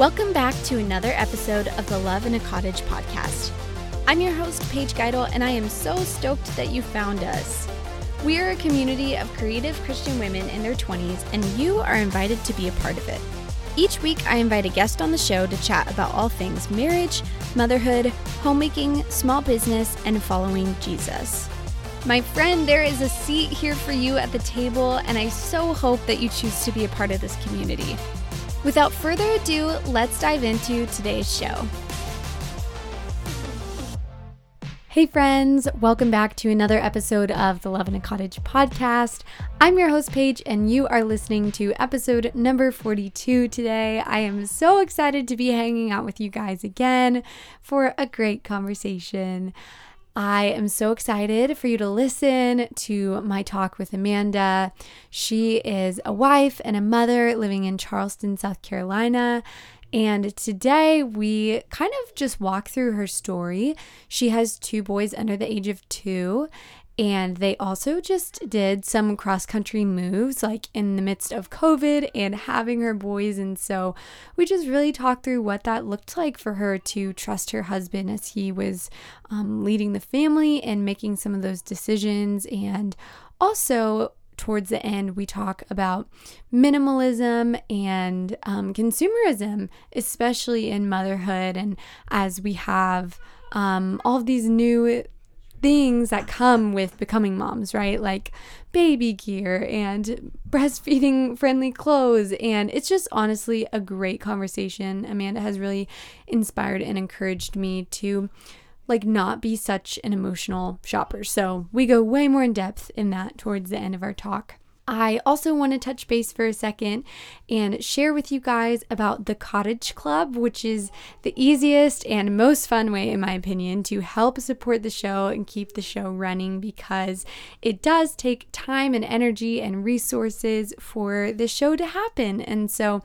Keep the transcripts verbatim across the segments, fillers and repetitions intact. Welcome back to another episode of the Love in a Cottage podcast. I'm your host, Paige Geidel, and I am so stoked that you found us. We are a community of creative Christian women in their twenties, and you are invited to be a part of it. Each week, I invite a guest on the show to chat about all things marriage, motherhood, homemaking, small business, and following Jesus. My friend, there is a seat here for you at the table, and I so hope that you choose to be a part of this community. Without further ado, let's dive into today's show. Hey friends, welcome back to another episode of the Love in a Cottage podcast. I'm your host Paige and you are listening to episode number forty-two today. I am so excited to be hanging out with you guys again for a great conversation. I am so excited for you to listen to my talk with Amanda. She is a wife and a mother living in Charleston, South Carolina. And today we kind of just walk through her story. She has two boys under the age of two. And they also just did some cross-country moves, like in the midst of COVID and having her boys. And so we just really talked through what that looked like for her to trust her husband as he was um, leading the family and making some of those decisions. And also towards the end, we talk about minimalism and um, consumerism, especially in motherhood. And as we have um, all of these new things that come with becoming moms, right? Like baby gear and breastfeeding friendly clothes. And it's just honestly a great conversation. Amanda has really inspired and encouraged me to like not be such an emotional shopper. So we go way more in depth in that towards the end of our talk. I also want to touch base for a second and share with you guys about the Cottage Club, which is the easiest and most fun way, in my opinion, to help support the show and keep the show running, because it does take time and energy and resources for the show to happen. And so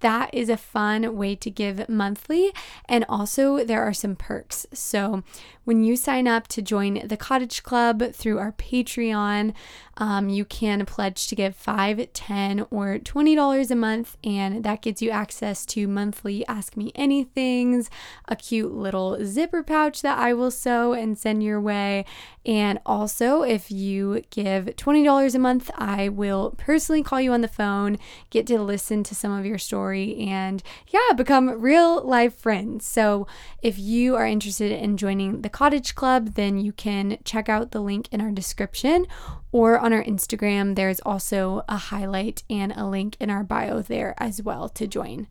that is a fun way to give monthly, and also there are some perks. So when you sign up to join the Cottage Club through our Patreon, um, you can pledge to give five dollars, ten dollars, or twenty dollars a month, and that gets you access to monthly Ask Me Anythings, a cute little zipper pouch that I will sew and send your way. And also, if you give twenty dollars a month, I will personally call you on the phone, get to listen to some of your stories, and yeah, become real life friends. So if you are interested in joining the Cottage Club, then you can check out the link in our description or on our Instagram. There's also a highlight and a link in our bio there as well to join.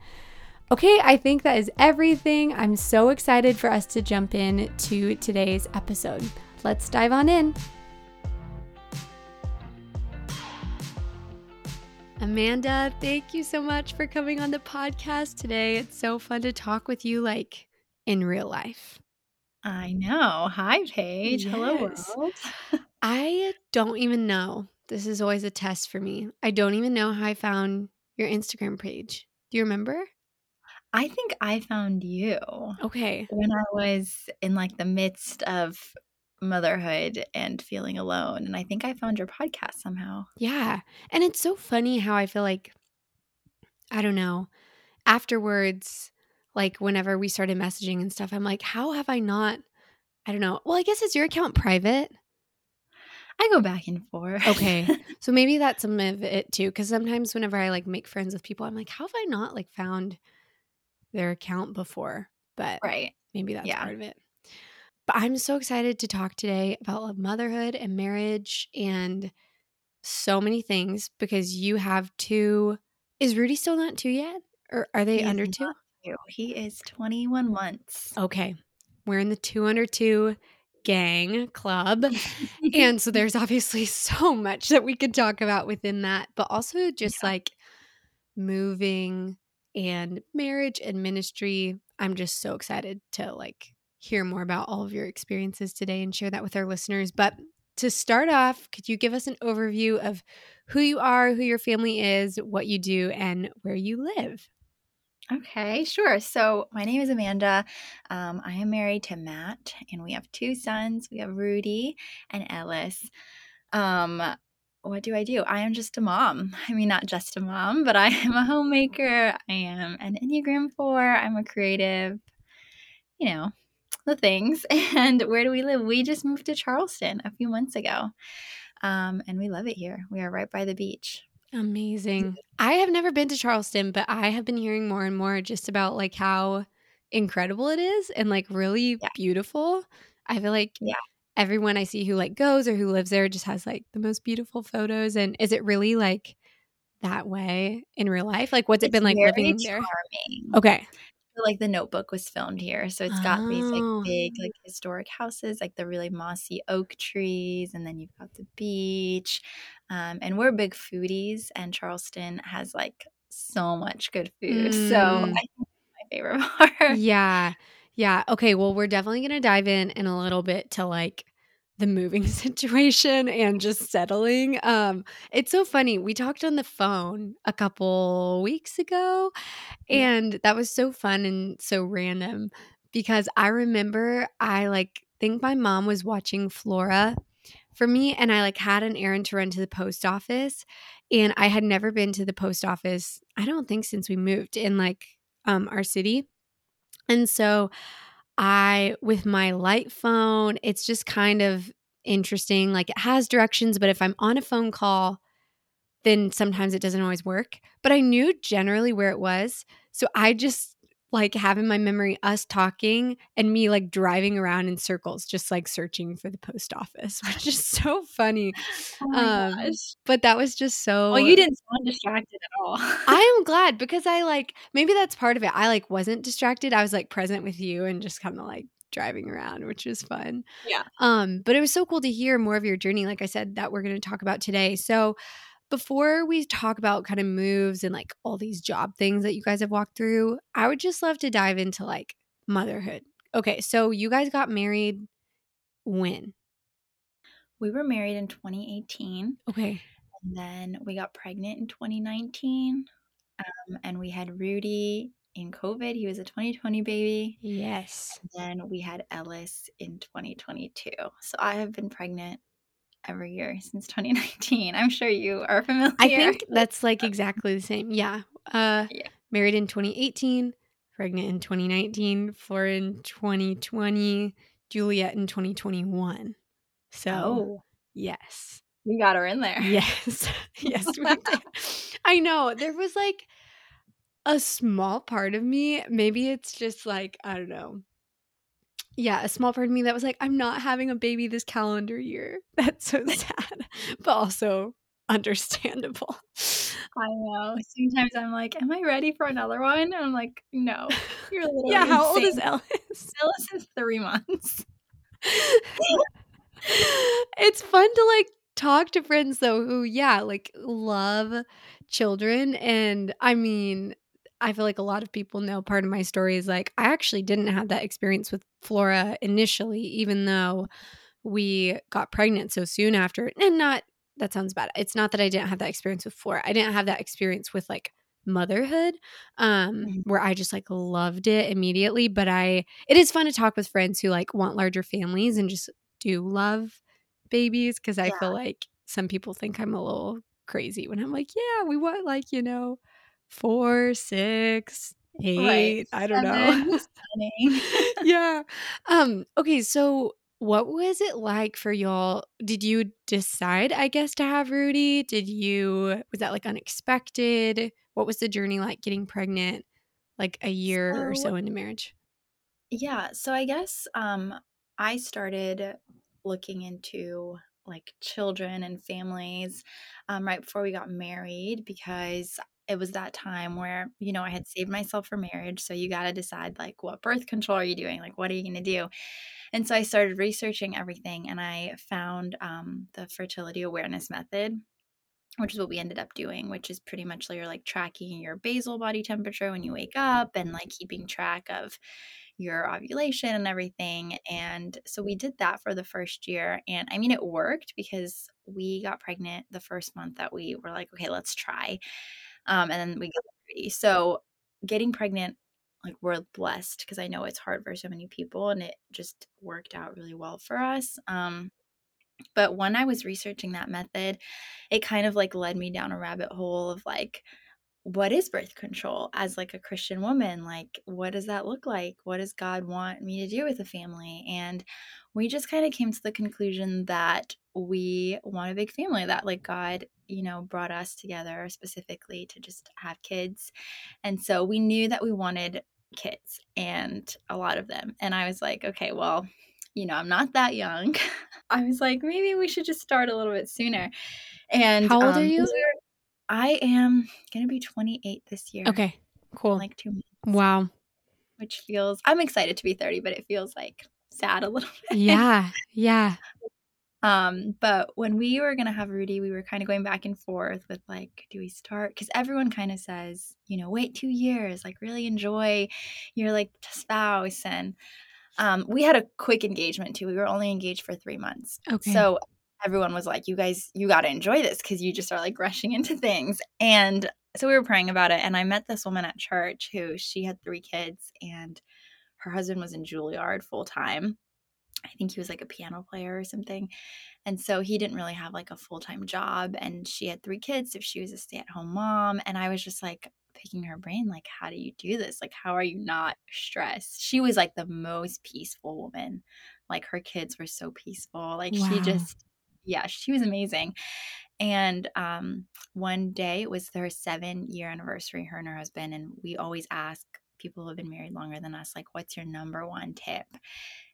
Okay, I think that is everything. I'm so excited for us to jump in to today's episode. Let's dive on in. Amanda, thank you so much for coming on the podcast today. It's so fun to talk with you, like, in real life. I know. Hi, Paige. Yes. Hello, world. I don't even know. This is always a test for me. I don't even know how I found your Instagram page. Do you remember? I think I found you. Okay. When I was in, like, the midst of motherhood and feeling alone. And I think I found your podcast somehow. Yeah. And it's so funny how I feel like, I don't know, afterwards, like whenever we started messaging and stuff, I'm like, how have I not, I don't know. Well, I guess is your account private? I go back and forth. Okay. So maybe that's some of it too. Cause sometimes whenever I like make friends with people, I'm like, how have I not like found their account before? But right. Maybe that's yeah. part of it. But I'm so excited to talk today about motherhood and marriage and so many things, because you have two. Is Rudy still not two yet? Or are they he under two? two? He is twenty-one months. Okay. We're in the two under two gang club. And so there's obviously so much that we could talk about within that, but also just yeah. like moving and marriage and ministry. I'm just so excited to like hear more about all of your experiences today and share that with our listeners. But to start off, could you give us an overview of who you are, who your family is, what you do, and where you live? Okay, sure. So my name is Amanda. Um, I am married to Matt, and we have two sons. We have Rudy and Ellis. Um, what do I do? I am just a mom. I mean, not just a mom, but I am a homemaker. I am an Enneagram four. I'm a creative, you know, the things. And where do we live? We just moved to Charleston a few months ago. Um, and we love it here. We are right by the beach. Amazing. I have never been to Charleston, but I have been hearing more and more just about like how incredible it is and like really yeah. beautiful. I feel like yeah. everyone I see who like goes or who lives there just has like the most beautiful photos. And is it really like that way in real life? Like what's it's it been like living there? Charming. Okay. Like the Notebook was filmed here, so it's got oh. these like big like historic houses, like the really mossy oak trees, and then you've got the beach. Um, and we're big foodies, and Charleston has like so much good food. Mm. So I think that's my favorite part. Yeah, yeah. Okay, well, we're definitely gonna dive in in a little bit to like the moving situation and just settling. Um, it's so funny. We talked on the phone a couple weeks ago, and yeah. that was so fun and so random because I remember I like think my mom was watching Flora for me, and I like had an errand to run to the post office, and I had never been to the post office, I don't think, since we moved in like um, our city. And so I, with my light phone, it's just kind of interesting. Like it has directions, but if I'm on a phone call, then sometimes it doesn't always work. But I knew generally where it was. So I just like have in my memory us talking and me like driving around in circles, just like searching for the post office, which is so funny. Oh my um, gosh. But that was just so. Well, you didn't sound distracted at all. I am glad because I like, maybe that's part of it. I like wasn't distracted. I was like present with you and just kind of like driving around, which was fun. Yeah. Um, but it was so cool to hear more of your journey, like I said, that we're going to talk about today. So before we talk about kind of moves and like all these job things that you guys have walked through, I would just love to dive into like motherhood. Okay, so you guys got married when? We were married in twenty eighteen. Okay. And then we got pregnant in twenty nineteen. Um, and we had Rudy in COVID. He was a twenty twenty baby. Yes. And then we had Ellis in twenty twenty-two. So I have been pregnant every year since twenty nineteen. I'm sure you are familiar. I think that's like exactly the same. Yeah. Uh, yeah. Married in twenty eighteen, pregnant in twenty nineteen, Flora in twenty twenty, Juliet in twenty twenty-one. So oh. yes. You got her in there. Yes. Yes, we did. I know. There was like a small part of me. Maybe it's just like, I don't know. Yeah, a small part of me that was like, I'm not having a baby this calendar year. That's so sad, but also understandable. I know. Sometimes I'm like, am I ready for another one? And I'm like, no. You're literally yeah, how insane. Old is Alice? Alice is three months. It's fun to like talk to friends though who, yeah, like love children. And I mean, I feel like a lot of people know part of my story is like, I actually didn't have that experience with Flora initially, even though we got pregnant so soon after. And not, that sounds bad. It's not that I didn't have that experience with Flora. I didn't have that experience with like motherhood, um, mm-hmm. where I just like loved it immediately. But I, it is fun to talk with friends who like want larger families and just do love babies. Cause I yeah. feel like some people think I'm a little crazy when I'm like, yeah, we want like, you know, Four, six, eight, right. I don't Seven. know. yeah. Um, okay, so what was it like for y'all? Did you decide, I guess, to have Rudy? Did you – was that like unexpected? What was the journey like getting pregnant like a year so, or so into marriage? Yeah, so I guess um, I started looking into like children and families um, right before we got married because – it was that time where, you know, I had saved myself for marriage. So you got to decide, like, what birth control are you doing? Like, what are you going to do? And so I started researching everything, and I found um, the fertility awareness method, which is what we ended up doing, which is pretty much like you're like tracking your basal body temperature when you wake up and like keeping track of your ovulation and everything. And so we did that for the first year. And I mean, it worked because we got pregnant the first month that we were like, okay, let's try. Um, and then we get Rudy. So getting pregnant, like we're blessed because I know it's hard for so many people, and it just worked out really well for us. Um, But when I was researching that method, it kind of like led me down a rabbit hole of like, what is birth control as like a Christian woman? Like, what does that look like? What does God want me to do with a family? And we just kind of came to the conclusion that we want a big family, that like God, you know, brought us together specifically to just have kids. And so we knew that we wanted kids, and a lot of them. And I was like, okay, well, you know, I'm not that young. I was like, maybe we should just start a little bit sooner. And how old um, are you? I am going to be twenty-eight this year. Okay, cool. Like two months. Wow. Which feels, I'm excited to be thirty, but it feels like sad a little bit. Yeah, yeah. Um, but when we were going to have Rudy, we were kind of going back and forth with like, do we start? Because everyone kind of says, you know, wait two years, like really enjoy your like spouse. And um, we had a quick engagement too. We were only engaged for three months. Okay. So everyone was like, you guys, you got to enjoy this because you just are like rushing into things. And so we were praying about it. And I met this woman at church who she had three kids and her husband was in Juilliard full time. I think he was like a piano player or something. And so he didn't really have like a full-time job. And she had three kids. So she was a stay-at-home mom. And I was just like picking her brain, like, how do you do this? Like, how are you not stressed? She was like the most peaceful woman. Like her kids were so peaceful. Like wow. She just yeah, she was amazing. And um, one day it was her seven-year anniversary, her and her husband, and we always ask people who have been married longer than us, like, what's your number one tip?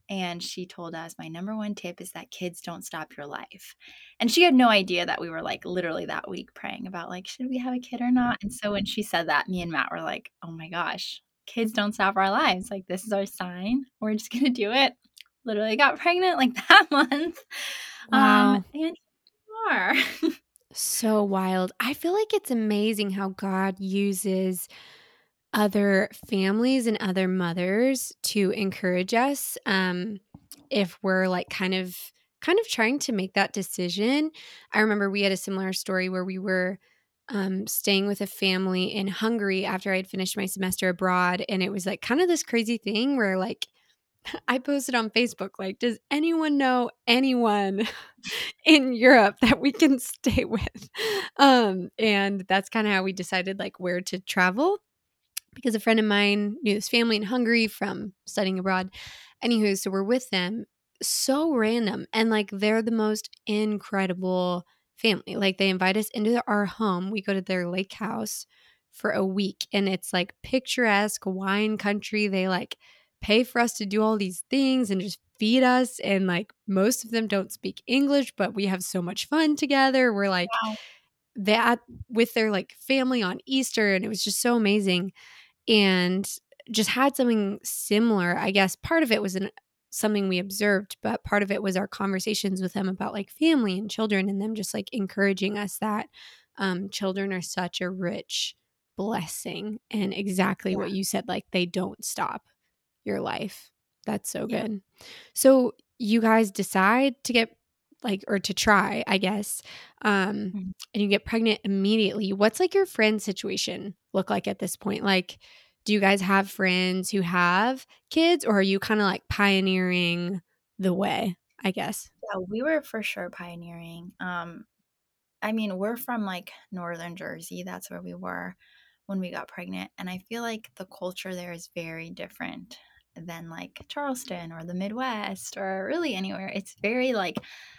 And she told us, my number one tip is that kids don't stop your life. And she had no idea that we were, like, literally that week praying about, like, should we have a kid or not? And so when she said that, me and Matt were like, oh, my gosh, kids don't stop our lives. Like, this is our sign. We're just going to do it. Literally got pregnant, like, that month. Wow. Um, and you are. So wild. I feel like it's amazing how God uses other families and other mothers to encourage us um, if we're like kind of kind of trying to make that decision. I remember we had a similar story where we were um, staying with a family in Hungary after I had finished my semester abroad. And it was like kind of this crazy thing where like I posted on Facebook, like, does anyone know anyone in Europe that we can stay with? Um, and that's kind of how we decided like where to travel, because a friend of mine knew this family in Hungary from studying abroad. Anywho, so we're with them. So random. And like they're the most incredible family. Like they invite us into the, our home. We go to their lake house for a week and it's like picturesque wine country. They like pay for us to do all these things and just feed us. And like most of them don't speak English, but we have so much fun together. We're like wow. that with their like family on Easter. And it was just so amazing. And just had something similar. I guess part of it was an, something we observed, but part of it was our conversations with them about like family and children and them just like encouraging us that um, children are such a rich blessing. And exactly yeah. what you said, like they don't stop your life. That's so good. Yeah. So you guys decide to get like, or to try, I guess, um, mm-hmm. and you get pregnant immediately. What's like your friend situation look like at this point? Like, do you guys have friends who have kids or are you kind of like pioneering the way, I guess? Yeah, we were for sure pioneering. Um, I mean, we're from like Northern Jersey. That's where we were when we got pregnant. And I feel like the culture there is very different than like Charleston or the Midwest or really anywhere. It's very like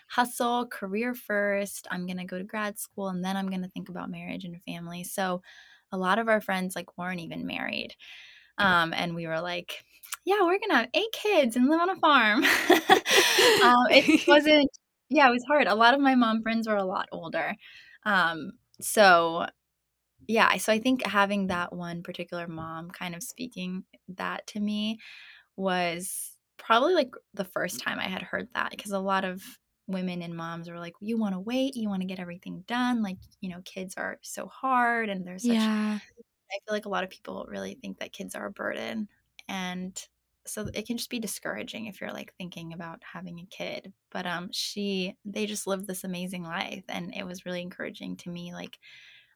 hustle, career first. I'm going to go to grad school and then I'm going to think about marriage and family. So a lot of our friends like weren't even married. Um, and we were like, yeah, we're going to have eight kids and live on a farm. um, it wasn't, yeah, it was hard. A lot of my mom friends were a lot older. Um, so Yeah. So I think having that one particular mom kind of speaking that to me was probably like the first time I had heard that, because a lot of women and moms were like, you want to wait, you want to get everything done. Like, you know, kids are so hard and there's such, yeah. I feel like a lot of people really think that kids are a burden. And so it can just be discouraging if you're like thinking about having a kid, but, um, she, they just lived this amazing life. And it was really encouraging to me, like,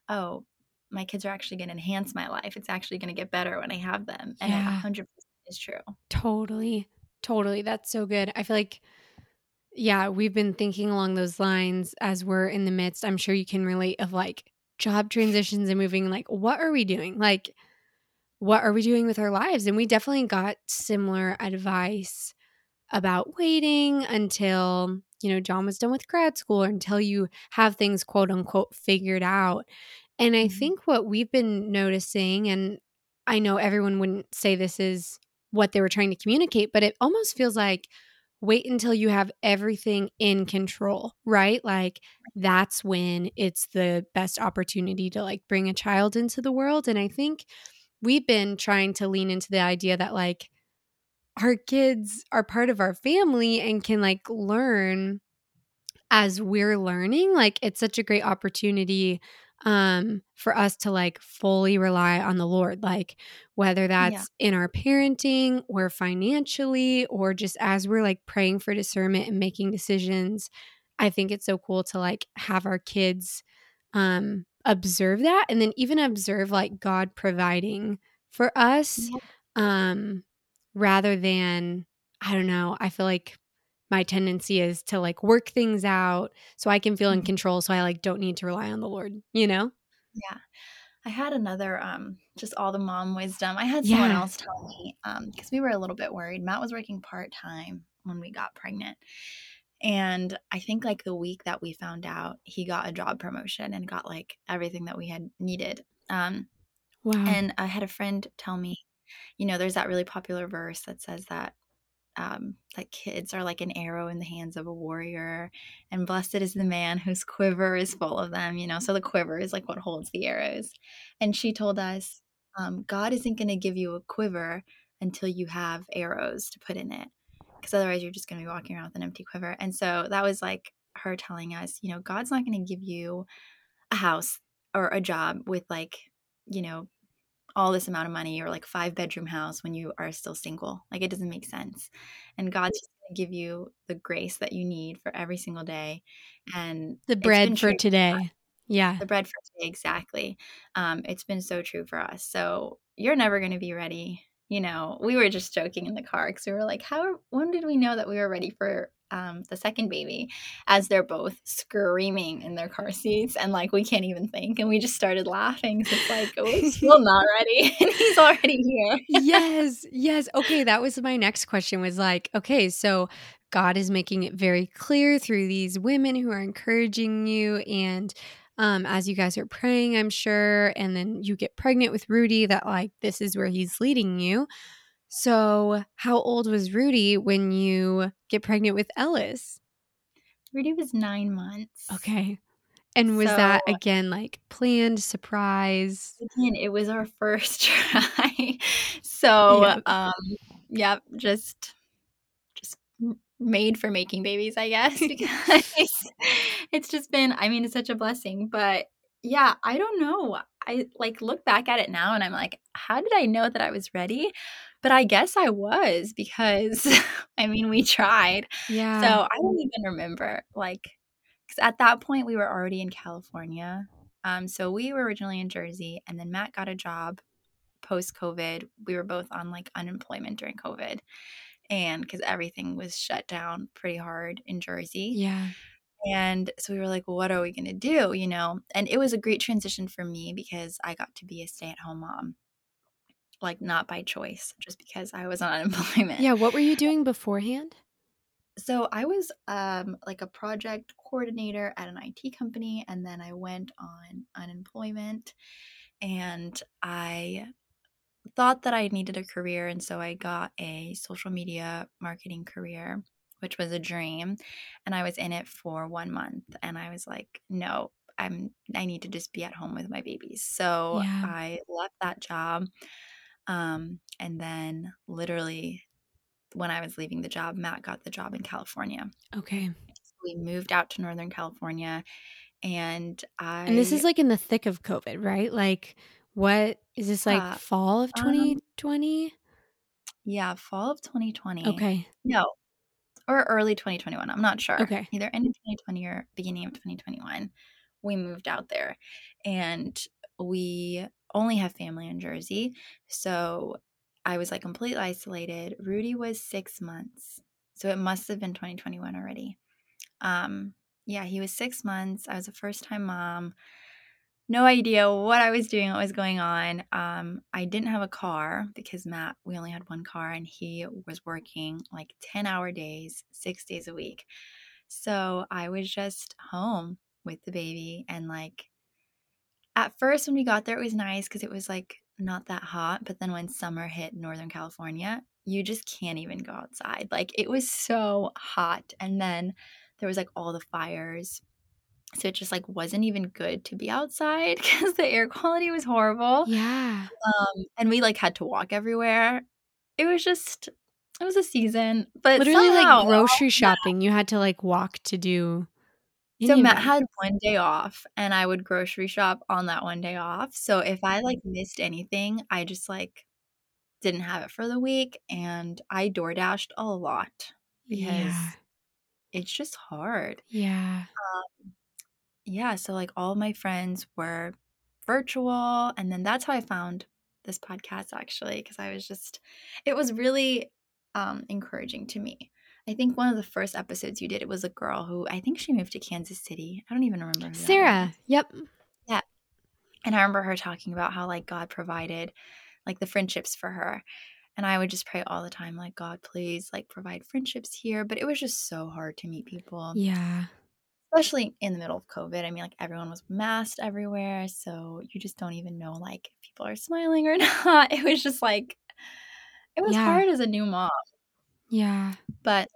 oh, my kids are actually going to enhance my life. It's actually going to get better when I have them. And yeah. one hundred percent is true. Totally. Totally. That's so good. I feel like Yeah, we've been thinking along those lines as we're in the midst, I'm sure you can relate, of like job transitions and moving. Like, what are we doing? Like, what are we doing with our lives? And we definitely got similar advice about waiting until, you know, John was done with grad school, or until you have things quote unquote figured out. And I think what we've been noticing, and I know everyone wouldn't say this is what they were trying to communicate, but it almost feels like, wait until you have everything in control, right? Like, that's when it's the best opportunity to like bring a child into the world. And I think we've been trying to lean into the idea that like our kids are part of our family and can like learn as we're learning. Like, it's such a great opportunity um, for us to like fully rely on the Lord, like whether that's yeah. in our parenting or financially, or just as we're like praying for discernment and making decisions. I think it's so cool to like have our kids um, observe that, and then even observe like God providing for us yeah. um, rather than, I don't know, I feel like my tendency is to like work things out so I can feel in control, so I like don't need to rely on the Lord, you know? Yeah. I had another, um, just all the mom wisdom. I had someone yeah. else tell me, um, because we were a little bit worried. Matt was working part-time when we got pregnant. And I think like the week that we found out, he got a job promotion and got like everything that we had needed. Um, wow. And I had a friend tell me, you know, there's that really popular verse that says that, Um, like kids are like an arrow in the hands of a warrior, and blessed is the man whose quiver is full of them, you know? So the quiver is like what holds the arrows. And she told us, um, God isn't going to give you a quiver until you have arrows to put in it, because otherwise you're just going to be walking around with an empty quiver. And so that was like her telling us, you know, God's not going to give you a house or a job with like, you know, all this amount of money, or like five bedroom house when you are still single. Like, it doesn't make sense. And God's just going to give you the grace that you need for every single day. And the bread for today. For yeah. The bread for today. Exactly. Um, it's been so true for us. So you're never going to be ready. You know, we were just joking in the car because we were like, how, when did we know that we were ready for um, the second baby, as they're both screaming in their car seats and like we can't even think, and we just started laughing. So it's like, oh, we're still not ready, and he's already here. Yes, yes. Okay, that was my next question. Was like, okay, so God is making it very clear through these women who are encouraging you, and um, as you guys are praying, I'm sure, and then you get pregnant with Rudy, that like this is where he's leading you. So how old was Rudy when you get pregnant with Ellis? Rudy was nine months. Okay. And was so, that, again, like planned, surprise? Again, it was our first try. So, yep. um, yeah, just just made for making babies, I guess, because it's just been, I mean, it's such a blessing. But, yeah, I don't know. I like look back at it now and I'm like, how did I know that I was ready? But I guess I was, because I mean, we tried. Yeah. So I don't even remember, like, because at that point we were already in California. Um, so we were originally in Jersey, and then Matt got a job post COVID. We were both on like unemployment during COVID, and because everything was shut down pretty hard in Jersey. Yeah. And so we were like, well, what are we going to do? You know, and it was a great transition for me because I got to be a stay-at-home mom, like not by choice, just because I was on unemployment. Yeah. What were you doing beforehand? So I was um, like a project coordinator at an I T company, and then I went on unemployment, and I thought that I needed a career. And so I got a social media marketing career, which was a dream, and I was in it for one month, and I was like, no, I'm I need to just be at home with my babies. So yeah. I left that job, um, and then literally when I was leaving the job, Matt got the job in California. Okay. So we moved out to Northern California, and I – And this is like in the thick of COVID, right? Like, what is this, like uh, fall of twenty twenty? Um, yeah, fall of twenty twenty. Okay. No. Or early twenty twenty-one. I'm not sure. Okay. Either end of twenty twenty or beginning of twenty twenty-one, we moved out there. And we only have family in Jersey. So I was like completely isolated. Rudy was six months. So it must have been twenty twenty-one already. Um, yeah, he was six months. I was a first-time mom. No idea what I was doing, what was going on. Um, I didn't have a car because Matt, we only had one car, and he was working like ten-hour days, six days a week. So I was just home with the baby. And like at first when we got there, it was nice because it was like not that hot. But then when summer hit Northern California, you just can't even go outside. Like it was so hot. And then there was like all the fires. So it just like wasn't even good to be outside because the air quality was horrible. Yeah. Um, and we like had to walk everywhere. It was just, it was a season. But literally somehow, like grocery shopping, you had to like walk to do. So Matt had one day off and I would grocery shop on that one day off. So if I like missed anything, I just like didn't have it for the week. And I door dashed a lot because yeah. it's just hard. Yeah. Um, Yeah, so like all my friends were virtual, and then that's how I found this podcast actually, because I was just – it was really um, encouraging to me. I think one of the first episodes you did, it was a girl who – I think she moved to Kansas City. I don't even remember. Sarah, yep. Yeah, and I remember her talking about how like God provided like the friendships for her, and I would just pray all the time like, God, please like provide friendships here, but it was just so hard to meet people. Yeah. Especially in the middle of COVID. I mean, like everyone was masked everywhere. So you just don't even know like if people are smiling or not. It was just like, it was yeah. hard as a new mom. Yeah. But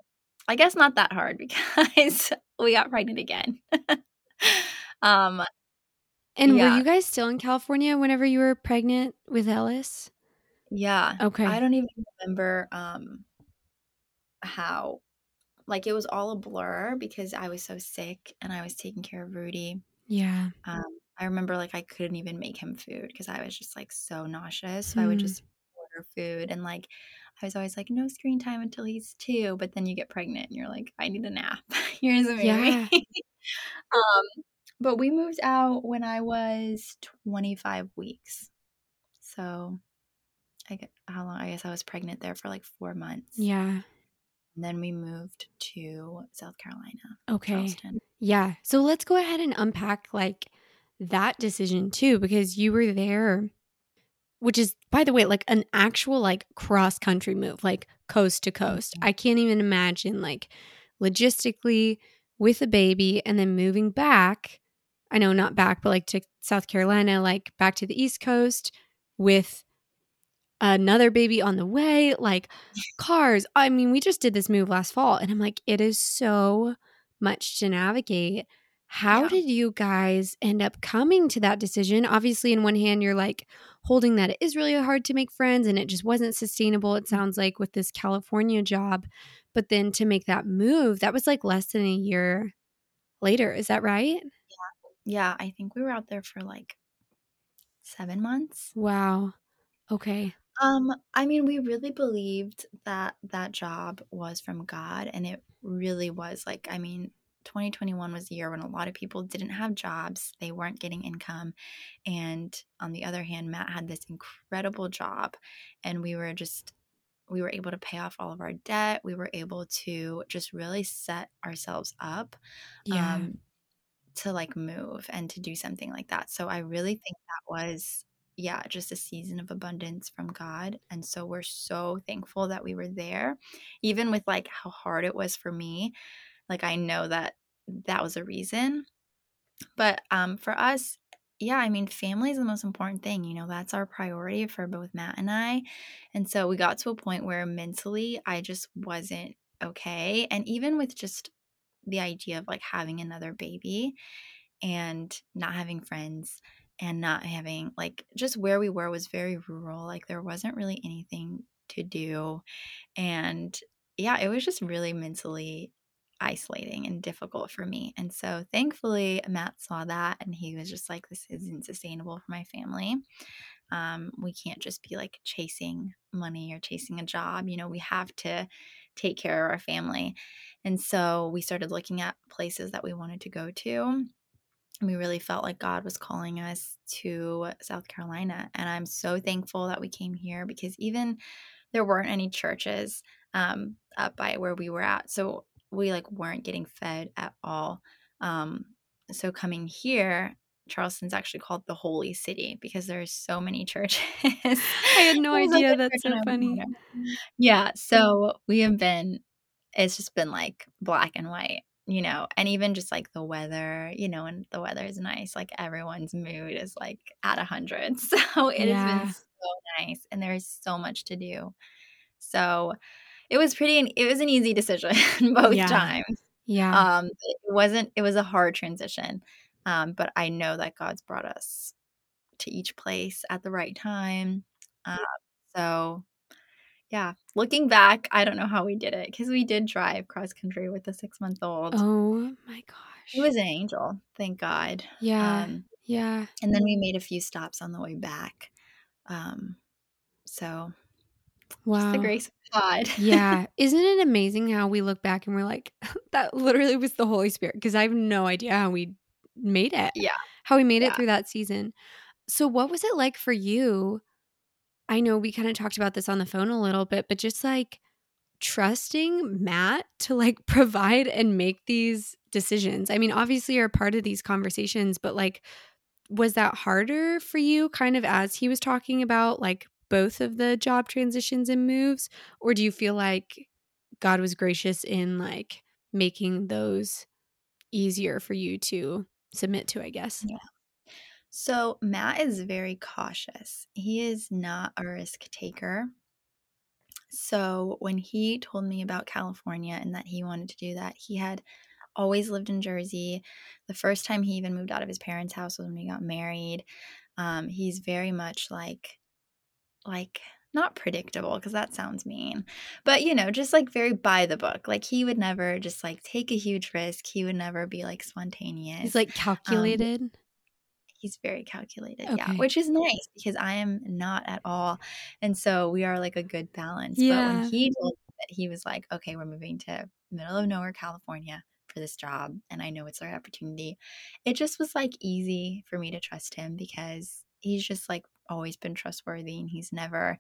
I guess not that hard because we got pregnant again. um, And yeah. were you guys still in California whenever you were pregnant with Ellis? Yeah. Okay. I don't even remember um how. Like it was all a blur because I was so sick and I was taking care of Rudy. Yeah. Um, I remember like I couldn't even make him food because I was just like so nauseous. So mm. I would just order food and like I was always like no screen time until he's two. But then you get pregnant and you're like, I need a nap. Here's a baby. Yeah. um, but we moved out when I was twenty-five weeks. So I get, how long? I guess I was pregnant there for like four months. Yeah. And then we moved to South Carolina. Okay. Charleston. Yeah. So let's go ahead and unpack like that decision too, because you were there, which is, by the way, like an actual like cross country move, like coast to coast. Mm-hmm. I can't even imagine like logistically with a baby and then moving back. I know not back, but like to South Carolina, like back to the East Coast with another baby on the way, like cars. I mean, we just did this move last fall and I'm like, it is so much to navigate. How yeah. did you guys end up coming to that decision? Obviously, in one hand, you're like holding that it is really hard to make friends and it just wasn't sustainable, it sounds like, with this California job. But then to make that move, that was like less than a year later. Is that right? Yeah, yeah I think we were out there for like seven months. Wow. Okay. Um, I mean, we really believed that that job was from God, and it really was. Like, I mean, twenty twenty-one was the year when a lot of people didn't have jobs. They weren't getting income. And on the other hand, Matt had this incredible job, and we were just – we were able to pay off all of our debt. We were able to just really set ourselves up yeah. um, to, like, move and to do something like that. So I really think that was – yeah, just a season of abundance from God. And so we're so thankful that we were there, even with like how hard it was for me. Like I know that that was a reason. But um, for us, yeah, I mean, family is the most important thing. You know, that's our priority for both Matt and I. And so we got to a point where mentally I just wasn't okay. And even with just the idea of like having another baby and not having friends and not having, like, just where we were was very rural. Like, there wasn't really anything to do. And, yeah, it was just really mentally isolating and difficult for me. And so, thankfully, Matt saw that, and he was just like, this isn't sustainable for my family. Um, we can't just be, like, chasing money or chasing a job. You know, we have to take care of our family. And so we started looking at places that we wanted to go to. We really felt like God was calling us to South Carolina. And I'm so thankful that we came here because even there weren't any churches um, up by where we were at. So we like weren't getting fed at all. Um, so coming here, Charleston's actually called the Holy City because there are so many churches. I had no idea. That's so funny. Yeah. So we have been, it's just been like black and white, you know, and even just like the weather, you know, and the weather is nice. Like everyone's mood is like at a hundred. So it yeah. has been so nice and there is so much to do. So it was pretty, it was an easy decision both yeah. times. Yeah. Um, it wasn't, it was a hard transition. Um, but I know that God's brought us to each place at the right time. Um, so, yeah, looking back, I don't know how we did it because we did drive cross country with a six-month-old. Oh, my gosh. He was an angel, thank God. Yeah, um, yeah. And then we made a few stops on the way back. Um, so, wow. Just the grace of God. Yeah. Isn't it amazing how we look back and we're like, that literally was the Holy Spirit, because I have no idea how we made it. Yeah. How we made yeah. it through that season. So what was it like for you? I know we kind of talked about this on the phone a little bit, but just like trusting Matt to like provide and make these decisions. I mean, obviously you're a part of these conversations, but like, was that harder for you kind of as he was talking about like both of the job transitions and moves? Or do you feel like God was gracious in like making those easier for you to submit to, I guess? Yeah. So Matt is very cautious. He is not a risk taker. So when he told me about California and that he wanted to do that, he had always lived in Jersey. The first time he even moved out of his parents' house was when we got married. Um, he's very much like, like not predictable, because that sounds mean, but you know, just like very by the book. Like he would never just like take a huge risk. He would never be like spontaneous. He's like calculated. Um, he's very calculated. Okay. Yeah. Which is nice because I am not at all. And so we are like a good balance. Yeah. But when he told me that, he was like, okay, we're moving to middle of nowhere, California for this job. And I know it's our opportunity. It just was like easy for me to trust him because he's just like always been trustworthy, and he's never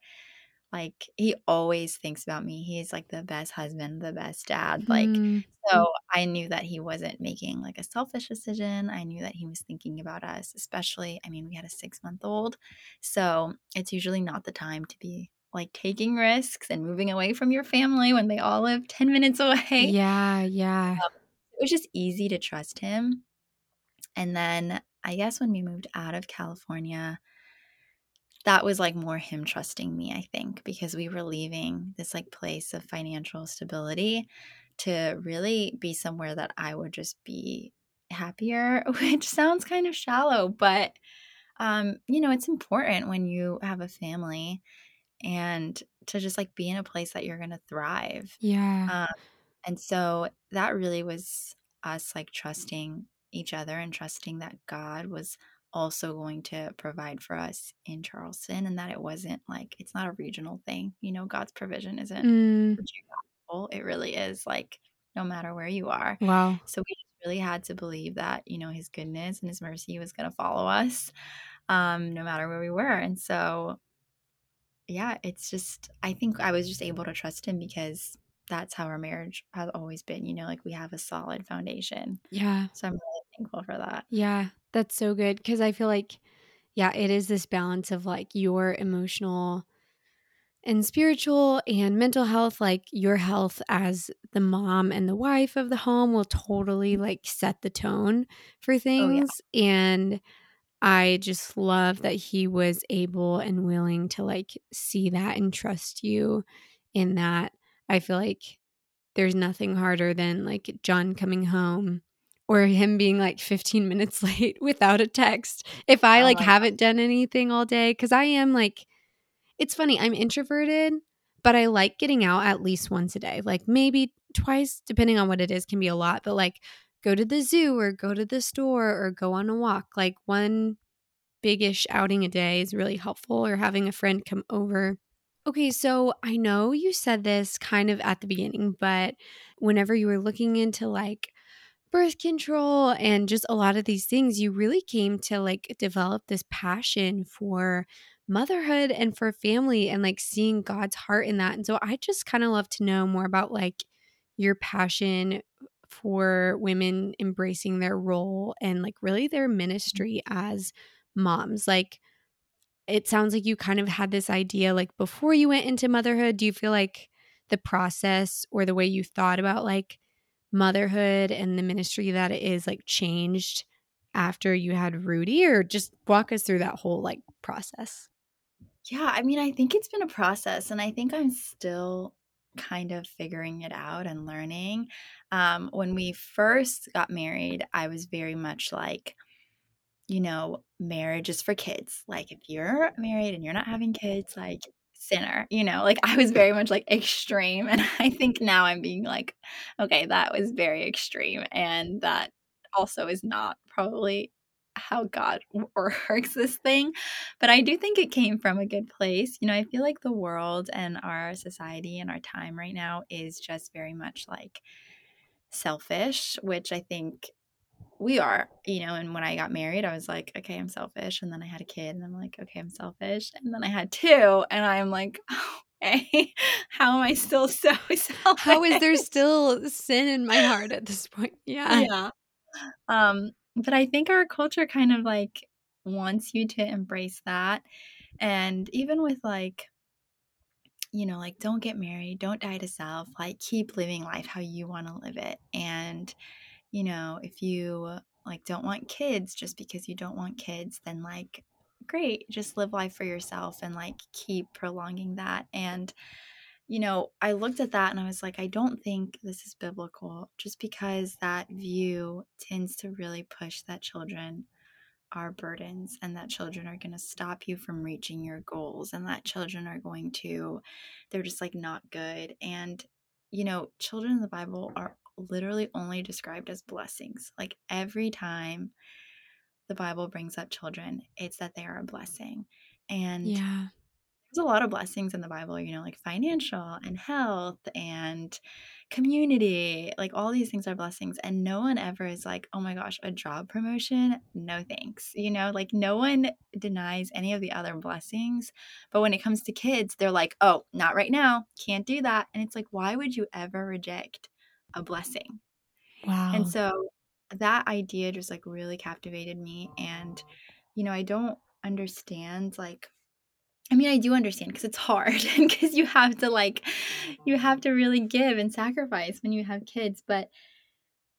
like, he always thinks about me. He's like the best husband, the best dad. Like, mm. so I knew that he wasn't making like a selfish decision. I knew that he was thinking about us, especially, I mean, we had a six month old. So it's usually not the time to be like taking risks and moving away from your family when they all live ten minutes away. Yeah. Yeah. Um, it was just easy to trust him. And then I guess when we moved out of California, that was like more him trusting me, I think, because we were leaving this like place of financial stability to really be somewhere that I would just be happier, which sounds kind of shallow, but, um, you know, it's important when you have a family and to just like be in a place that you're going to thrive. Yeah. Um, and so that really was us like trusting each other and trusting that God was also going to provide for us in Charleston, and that it wasn't like, it's not a regional thing. You know, God's provision isn't mm. geographical. It really is like no matter where you are. Wow. So we really had to believe that, you know, his goodness and his mercy was going to follow us um, no matter where we were. And so, yeah, it's just, I think I was just able to trust him because that's how our marriage has always been, you know, like we have a solid foundation. Yeah. So I'm really thankful for that. Yeah. That's so good, because I feel like, yeah, it is this balance of like your emotional and spiritual and mental health, like your health as the mom and the wife of the home will totally like set the tone for things. Oh, yeah. And I just love that he was able and willing to like see that and trust you in that. I feel like there's nothing harder than like John coming home or him being like fifteen minutes late without a text. If I like oh haven't God. done anything all day, because I am like, it's funny, I'm introverted, but I like getting out at least once a day. Like maybe twice, depending on what it is, can be a lot. But like go to the zoo or go to the store or go on a walk. Like one big-ish outing a day is really helpful, or having a friend come over. Okay, so I know you said this kind of at the beginning, but whenever you were looking into like birth control and just a lot of these things, you really came to like develop this passion for motherhood and for family and like seeing God's heart in that. And so I just kind of love to know more about like your passion for women embracing their role and like really their ministry as moms. Like, it sounds like you kind of had this idea like before you went into motherhood. Do you feel like the process or the way you thought about like motherhood and the ministry that it is like changed after you had Rudy, or just walk us through that whole like process? Yeah, I mean, I think it's been a process, and I think I'm still kind of figuring it out and learning. Um, when we first got married, I was very much like, you know, marriage is for kids. Like, if you're married and you're not having kids, like, sinner, you know, like I was very much like extreme. And I think now I'm being like, okay, that was very extreme. And that also is not probably how God works this thing. But I do think it came from a good place. You know, I feel like the world and our society and our time right now is just very much like selfish, which I think we are, you know. And when I got married, I was like, okay, I'm selfish. And then I had a kid and I'm like, okay, I'm selfish. And then I had two and I'm like, oh, okay, how am I still so selfish? How is there still sin in my heart at this point? Yeah. Yeah. Um, But I think our culture kind of like wants you to embrace that. And even with like, you know, like, don't get married, don't die to self, like keep living life how you want to live it. And, you know, if you like don't want kids just because you don't want kids, then like, great, just live life for yourself and like keep prolonging that. And, you know, I looked at that and I was like, I don't think this is biblical, just because that view tends to really push that children are burdens and that children are going to stop you from reaching your goals and that children are going to, they're just like not good. And, you know, children in the Bible are literally only described as blessings. Like every time the Bible brings up children, it's that they are a blessing. And yeah. There's a lot of blessings in the Bible, you know, like financial and health and community, like all these things are blessings. And no one ever is like, oh my gosh, a job promotion? No thanks. You know, like no one denies any of the other blessings. But when it comes to kids, they're like, oh, not right now. Can't do that. And it's like, why would you ever reject a blessing? Wow. And so that idea just like really captivated me. And, you know, I don't understand like, I mean, I do understand because it's hard and because you have to like, you have to really give and sacrifice when you have kids. But,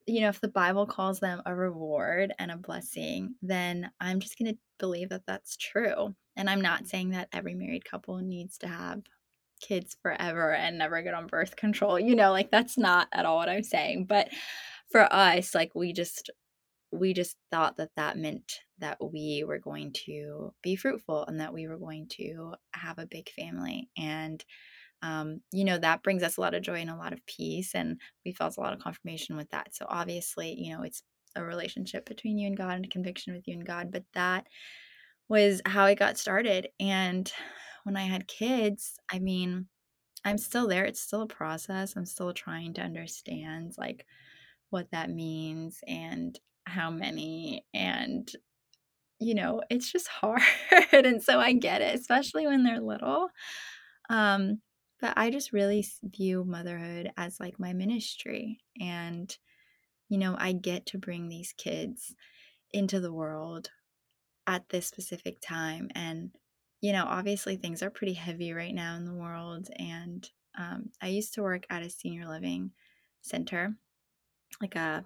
you know, if the Bible calls them a reward and a blessing, then I'm just going to believe that that's true. And I'm not saying that every married couple needs to have kids forever and never get on birth control. You know, like that's not at all what I'm saying. But for us, like we just we just thought that that meant that we were going to be fruitful and that we were going to have a big family. And, um, you know, that brings us a lot of joy and a lot of peace. And we felt a lot of confirmation with that. So obviously, you know, it's a relationship between you and God and a conviction with you and God. But that was how it got started. And when I had kids, I mean, I'm still there. It's still a process. I'm still trying to understand like what that means and how many, and you know, it's just hard. And so I get it, especially when they're little. Um, but I just really view motherhood as like my ministry, and you know, I get to bring these kids into the world at this specific time. And you know, obviously things are pretty heavy right now in the world. And um, I used to work at a senior living center, like a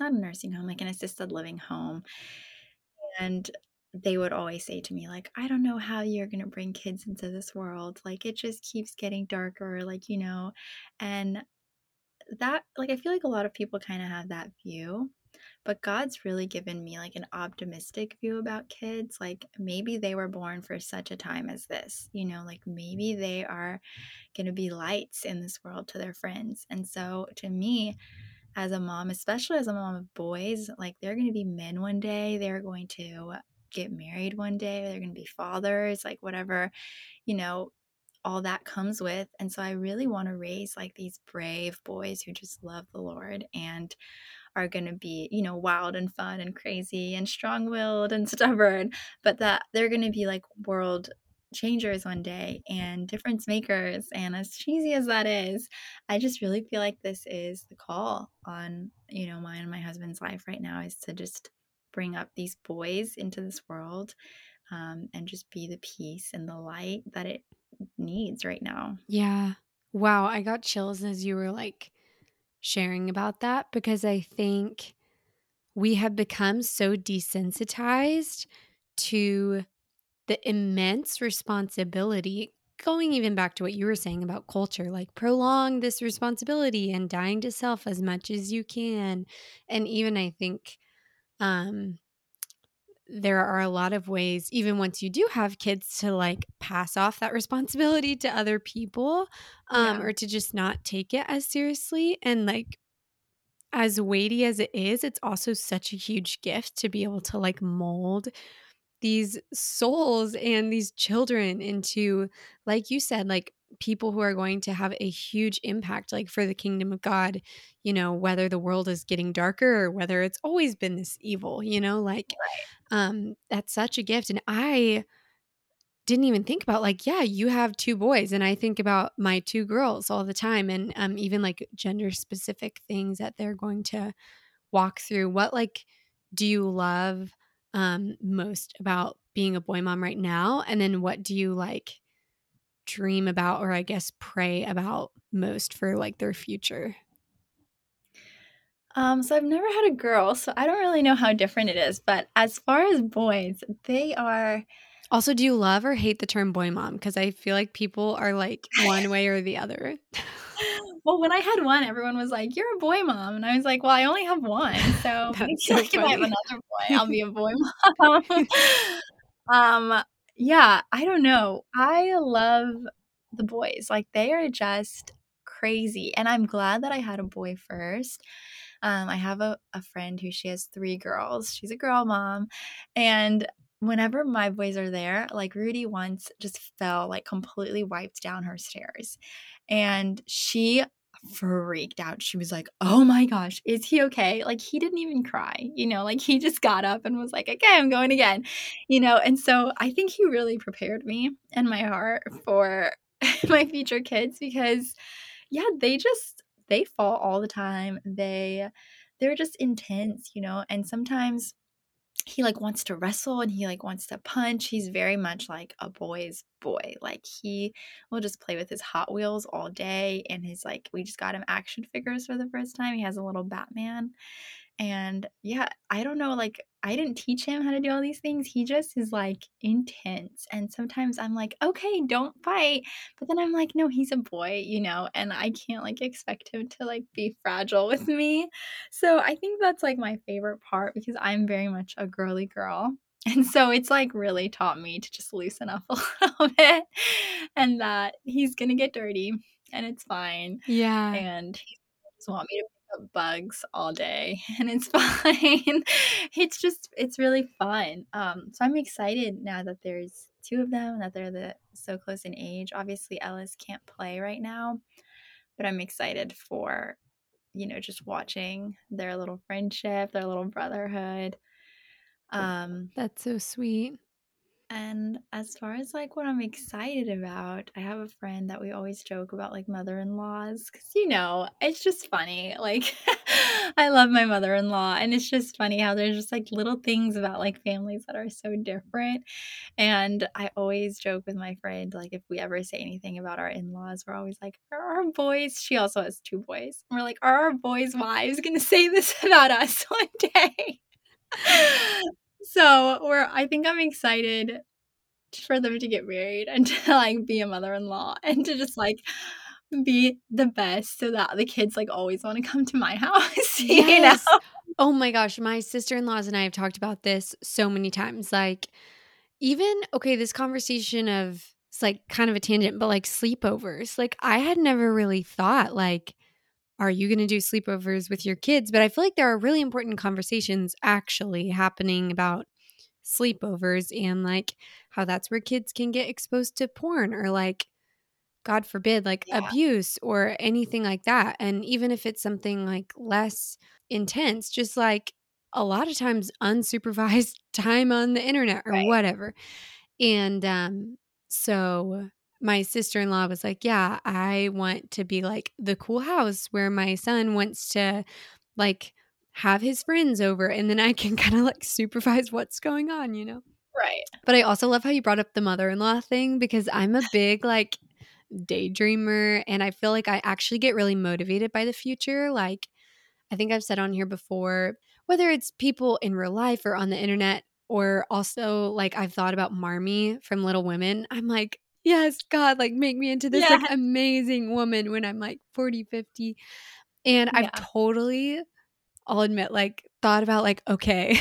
not a nursing home, like an assisted living home. And they would always say to me, like, I don't know how you're going to bring kids into this world. Like, it just keeps getting darker, like, you know, and that, like, I feel like a lot of people kind of have that view, but God's really given me like an optimistic view about kids. Like maybe they were born for such a time as this, you know, like maybe they are going to be lights in this world to their friends. And so to me, as a mom, especially as a mom of boys, like they're going to be men one day, they're going to get married one day, they're going to be fathers, like whatever, you know, all that comes with. And so I really want to raise like these brave boys who just love the Lord and are going to be, you know, wild and fun and crazy and strong-willed and stubborn, but that they're going to be like world changers one day and difference makers. And as cheesy as that is, I just really feel like this is the call on, you know, mine and my husband's life right now, is to just bring up these boys into this world um, and just be the peace and the light that it needs right now. Yeah. Wow. I got chills as you were like sharing about that, because I think we have become so desensitized to the immense responsibility, going even back to what you were saying about culture, like prolong this responsibility and dying to self as much as you can. And even I think um, there are a lot of ways, even once you do have kids, to like pass off that responsibility to other people um, yeah. or to just not take it as seriously. And like, as weighty as it is, it's also such a huge gift to be able to like mold these souls and these children into, like you said, like people who are going to have a huge impact, like for the kingdom of God, you know, whether the world is getting darker or whether it's always been this evil, you know, like um, that's such a gift. And I didn't even think about like, yeah, you have two boys, and I think about my two girls all the time, and um, even like gender specific things that they're going to walk through. What like do you love um most about being a boy mom right now, and then what do you like dream about, or I guess pray about most for like their future? Um so I've never had a girl, so I don't really know how different it is, but as far as boys, they are also, do you love or hate the term boy mom? Because I feel like people are like one way or the other. Well, when I had one, everyone was like, "You're a boy mom," and I was like, "Well, I only have one, so, maybe, so like, if I have another boy, I'll be a boy mom." um, yeah, I don't know. I love the boys; like they are just crazy, and I'm glad that I had a boy first. Um, I have a, a friend who she has three girls. She's a girl mom, and whenever my boys are there, like Rudy once just fell, like completely wiped down her stairs, and she freaked out. She was like, "Oh my gosh, is he okay?" Like he didn't even cry, you know, like he just got up and was like, "Okay, I'm going again," you know. And so I think he really prepared me and my heart for my future kids, because yeah, they just, they fall all the time. They, they're just intense, you know, and sometimes he like wants to wrestle and he like wants to punch. He's very much like a boy's boy. Like he will just play with his Hot Wheels all day, and his like, we just got him action figures for the first time. He has a little Batman, and yeah, I don't know. Like I didn't teach him how to do all these things. He just is like intense. And sometimes I'm like, okay, don't fight. But then I'm like, no, he's a boy, you know, and I can't like expect him to like be fragile with me. So I think that's like my favorite part, because I'm very much a girly girl. And so it's like really taught me to just loosen up a little bit, and that he's going to get dirty and it's fine. Yeah. And he just wants me to bugs all day and it's fine. It's just, it's really fun. Um, so I'm excited now that there's two of them and that they're the, so close in age. Obviously Ellis can't play right now, but I'm excited for, you know, just watching their little friendship, their little brotherhood. Um, That's so sweet. And as far as like what I'm excited about, I have a friend that we always joke about like mother-in-laws, because, you know, it's just funny. Like I love my mother-in-law, and it's just funny how there's just like little things about like families that are so different. And I always joke with my friend, like if we ever say anything about our in-laws, we're always like, are our boys, she also has two boys, and we're like, are our boys' wives going to say this about us one day? So we're, I think I'm excited for them to get married and to like be a mother-in-law and to just like be the best, so that the kids like always want to come to my house. Yes. You know? Oh my gosh. My sister-in-laws and I have talked about this so many times. Like even, okay, this conversation of, it's like kind of a tangent, but like sleepovers, like I had never really thought like, are you going to do sleepovers with your kids? But I feel like there are really important conversations actually happening about sleepovers, and like how that's where kids can get exposed to porn or like, God forbid, like yeah. abuse or anything like that. And even if it's something like less intense, just like a lot of times unsupervised time on the internet or right. whatever. And um, So my sister-in-law was like, yeah, I want to be like the cool house where my son wants to like have his friends over, and then I can kind of like supervise what's going on, you know? Right. But I also love how you brought up the mother-in-law thing, because I'm a big like daydreamer, and I feel like I actually get really motivated by the future. Like I think I've said on here before, whether it's people in real life or on the internet, or also like I've thought about Marmee from Little Women. I'm like, yes, God, like make me into this yeah. like amazing woman when I'm like forty, fifty. And yeah. I've totally, I'll admit, like thought about like, okay,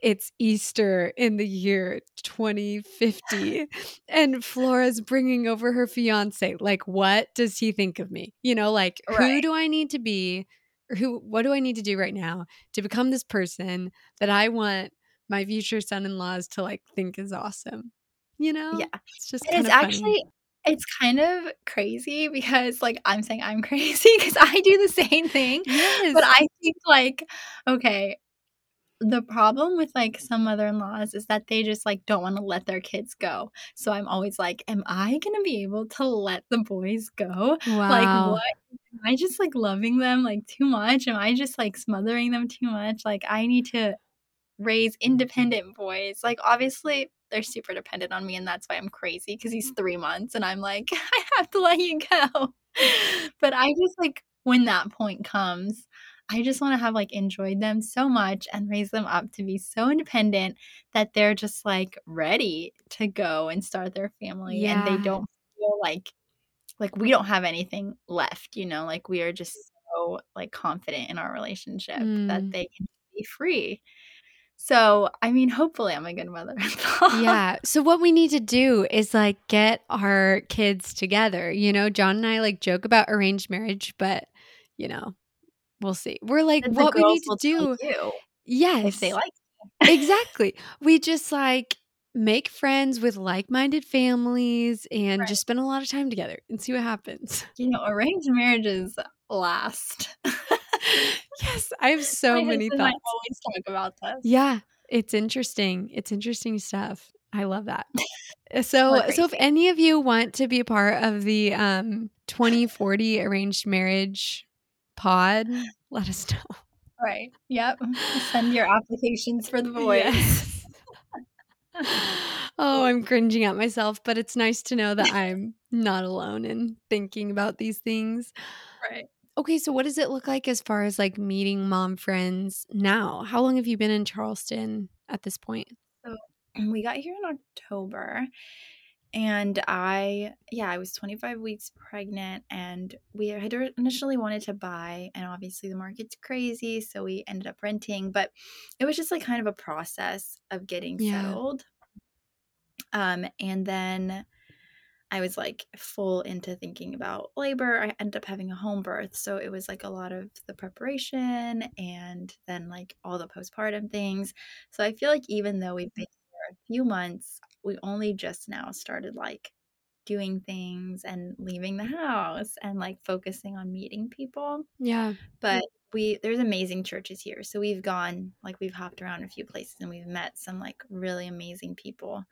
it's Easter in the year twenty fifty and Flora's bringing over her fiance. Like, what does he think of me? You know, like right. who do I need to be, or who, what do I need to do right now to become this person that I want my future son-in-laws to like think is awesome? You know? Yeah. It's just kind it's of actually funny. It's kind of crazy because like I'm saying I'm crazy because I do the same thing. Yes. But I think like, okay, the problem with like some mother-in-laws is that they just like don't want to let their kids go. So I'm always like, am I going to be able to let the boys go? Wow. Like what? Am I just like loving them like too much? Am I just like smothering them too much? Like I need to raise independent boys. Like obviously they're super dependent on me, and that's why I'm crazy, because he's three months and I'm like, I have to let you go. But I just like, when that point comes, I just want to have like enjoyed them so much and raise them up to be so independent that they're just like ready to go and start their family. Yeah. And they don't feel like, like we don't have anything left, you know, like we are just so like confident in our relationship mm. that they can be free. So, I mean, hopefully I'm a good mother-in-law. Yeah. So what we need to do is like get our kids together. You know, John and I like joke about arranged marriage, but you know, we'll see. We're like, and what we need to do. Yes. If they like you. Exactly. We just like make friends with like-minded families and right. just spend a lot of time together and see what happens. You know, arranged marriages last. Yes, I have so many thoughts. I always talk about this. Yeah, it's interesting. It's interesting stuff. I love that. So, so if any of you want to be a part of the um, twenty forty arranged marriage pod, let us know. Right. Yep. Send your applications for the boys. Yes. Oh, I'm cringing at myself, but it's nice to know that I'm not alone in thinking about these things. Right. Okay, so what does it look like as far as like meeting mom friends now? How long have you been in Charleston at this point? So we got here in October, and I, yeah, I was twenty-five weeks pregnant, and we had initially wanted to buy, and obviously the market's crazy, so we ended up renting, but it was just like kind of a process of getting yeah. settled. Um, and then I was like full into thinking about labor. I ended up having a home birth. So it was like a lot of the preparation and then like all the postpartum things. So I feel like even though we've been here a few months, we only just now started like doing things and leaving the house and like focusing on meeting people. Yeah. But we, there's amazing churches here. So we've gone, like we've hopped around a few places and we've met some like really amazing people.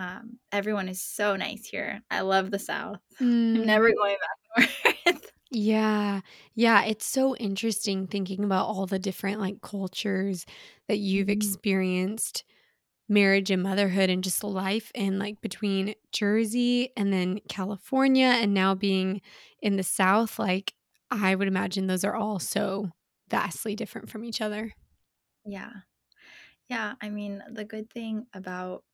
Um, everyone is so nice here. I love the South. Mm. I'm never going back north. Yeah. Yeah. It's so interesting thinking about all the different like cultures that you've experienced, marriage and motherhood and just life, and like between Jersey and then California and now being in the South. Like I would imagine those are all so vastly different from each other. Yeah. Yeah. I mean, the good thing about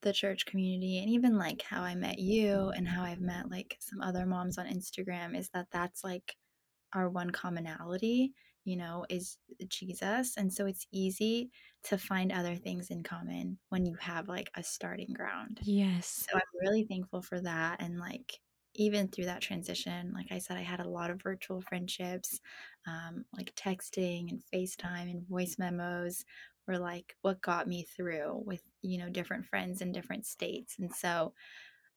the church community, and even like how I met you and how I've met like some other moms on Instagram, is that that's like our one commonality, you know, is Jesus. And so it's easy to find other things in common when you have like a starting ground. Yes. So I'm really thankful for that. And like even through that transition, like I said, I had a lot of virtual friendships, um, like texting and FaceTime and voice memos were like what got me through with, you know, different friends in different states. And so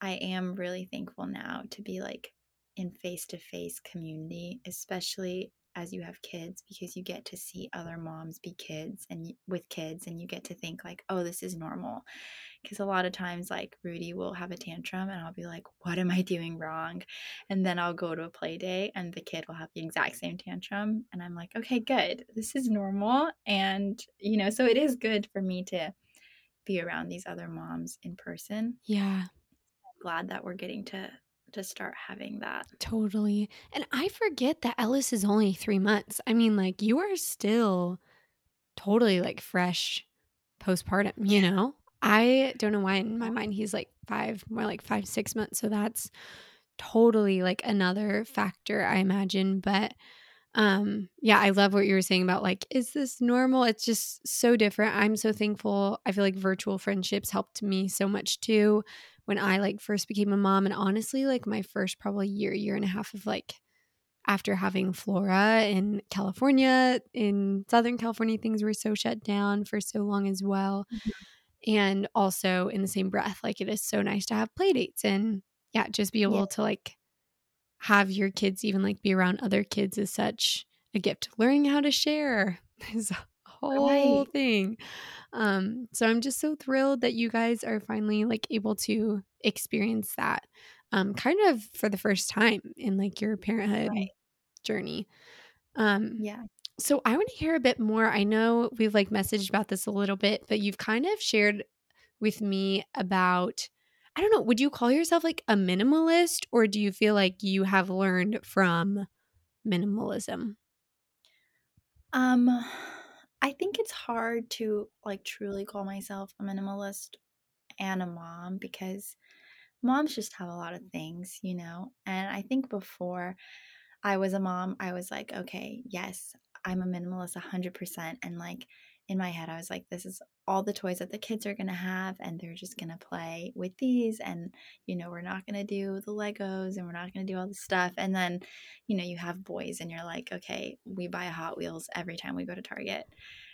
I am really thankful now to be like in face-to-face community, especially as you have kids, because you get to see other moms be kids and with kids, and you get to think like, oh, this is normal. Because a lot of times, like, Rudy will have a tantrum and I'll be like, what am I doing wrong? And then I'll go to a play day and the kid will have the exact same tantrum, and I'm like, okay, good, this is normal. And, you know, so it is good for me to be around these other moms in person. Yeah. I'm glad that we're getting to to start having that. Totally. And I forget that Ellis is only three months. I mean, like, you are still totally like fresh postpartum, you know? I don't know why in my mind he's like five, more like five, six months. So that's totally like another factor, I imagine. But um, yeah, I love what you were saying about like, is this normal? It's just so different. I'm so thankful. I feel like virtual friendships helped me so much too. When I like first became a mom, and honestly, like my first probably year, year and a half of like after having Flora in California, in Southern California, things were so shut down for so long as well. Mm-hmm. And also in the same breath, like it is so nice to have play dates and yeah, just be able yeah. to like have your kids even like be around other kids is such a gift. Learning how to share is whole right. thing. Um, so I'm just so thrilled that you guys are finally like able to experience that um, kind of for the first time in like your parenthood right. journey. Um, yeah. So I want to hear a bit more. I know we've like messaged about this a little bit, but you've kind of shared with me about, I don't know, would you call yourself like a minimalist, or do you feel like you have learned from minimalism? Um, I think it's hard to like truly call myself a minimalist and a mom, because moms just have a lot of things, you know? And I think before I was a mom, I was like, okay, yes, I'm a minimalist one hundred percent. And like in my head, I was like, this is all the toys that the kids are going to have, and they're just going to play with these. And, you know, we're not going to do the Legos, and we're not going to do all this stuff. And then, you know, you have boys and you're like, okay, we buy Hot Wheels every time we go to Target.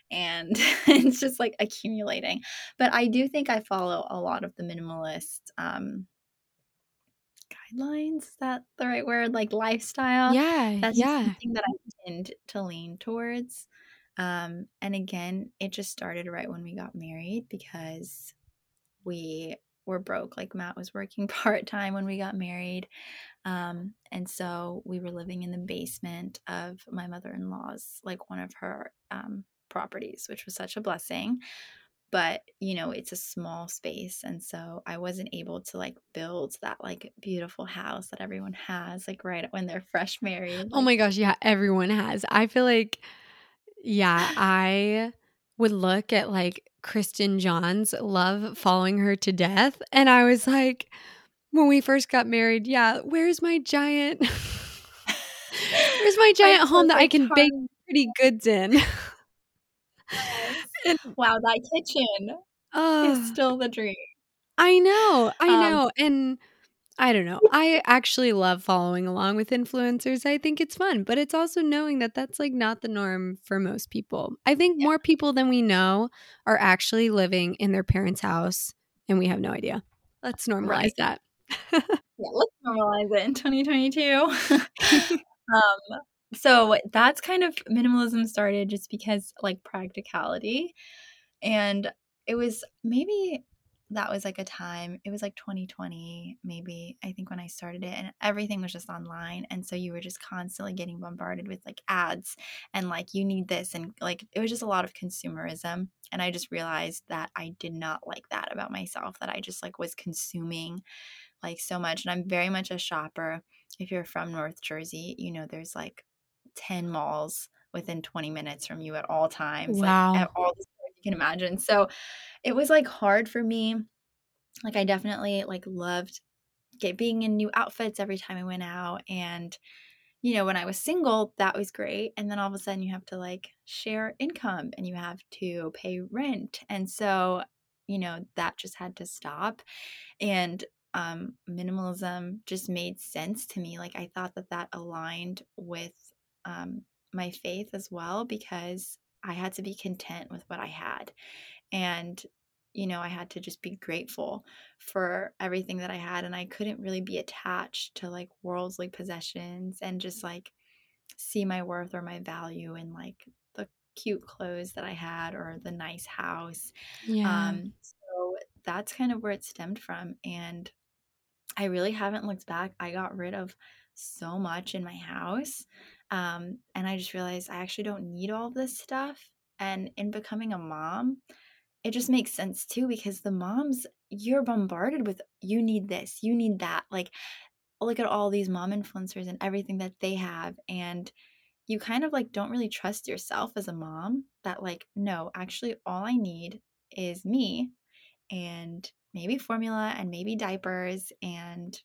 And it's just like accumulating. But I do think I follow a lot of the minimalist um, guidelines. Is that the right word? Like lifestyle. Yeah. That's yeah. something that I tend to lean towards. Um, and again, it just started right when we got married, because we were broke. Like Matt was working part-time when we got married. Um, and so we were living in the basement of my mother-in-law's, like one of her, um, properties, which was such a blessing, but you know, it's a small space. And so I wasn't able to like build that like beautiful house that everyone has, like right when they're fresh married. Like, oh my gosh. Yeah. Everyone has. I feel like, yeah, I would look at like Kristen Johns, love following her to death. And I was like, when we first got married, yeah, where's my giant, where's my giant home that I can hard. bake pretty goods in? And, wow, that kitchen uh, is still the dream. I know, I um, know. And I don't know. I actually love following along with influencers. I think it's fun, but it's also knowing that that's like not the norm for most people. I think yeah. more people than we know are actually living in their parents' house, and we have no idea. Let's normalize right. that. Yeah, let's normalize it in twenty twenty-two. um, so that's kind of minimalism started just because like practicality, and it was maybe. That was like a time, it was like twenty twenty, maybe, I think, when I started it, and everything was just online. And so you were just constantly getting bombarded with like ads and like, you need this. And like, it was just a lot of consumerism. And I just realized that I did not like that about myself, that I just like was consuming like so much. And I'm very much a shopper. If you're from North Jersey, you know, there's like ten malls within twenty minutes from you at all times. Wow. Like, at all the can imagine. So it was like hard for me. Like I definitely like loved get being in new outfits every time I went out. And, you know, when I was single, that was great. And then all of a sudden you have to like share income and you have to pay rent. And so, you know, that just had to stop. And um, minimalism just made sense to me. Like I thought that that aligned with um, my faith as well, because I had to be content with what I had. And, you know, I had to just be grateful for everything that I had. And I couldn't really be attached to like worldly possessions and just like see my worth or my value in like the cute clothes that I had or the nice house. Yeah. Um, so that's kind of where it stemmed from. And I really haven't looked back. I got rid of so much in my house. Um, and I just realized I actually don't need all this stuff. And in becoming a mom, it just makes sense too, because the moms, you're bombarded with, you need this, you need that. Like, look at all these mom influencers and everything that they have. And you kind of like don't really trust yourself as a mom that like, no, actually all I need is me and maybe formula and maybe diapers and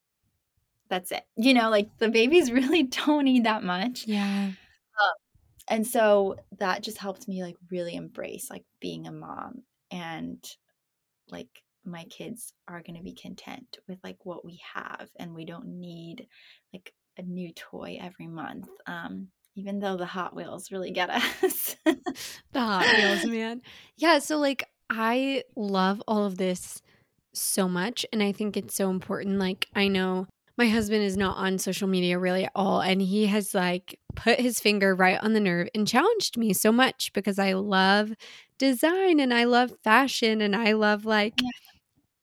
that's it. You know, like the babies really don't need that much. Yeah. Um, and so that just helped me like really embrace like being a mom and like my kids are going to be content with like what we have and we don't need like a new toy every month. Um, even though the Hot Wheels really get us. The Hot Wheels, man. Yeah. So like I love all of this so much. And I think it's so important. Like I know my husband is not on social media really at all. And he has like put his finger right on the nerve and challenged me so much because I love design and I love fashion and I love like, yeah,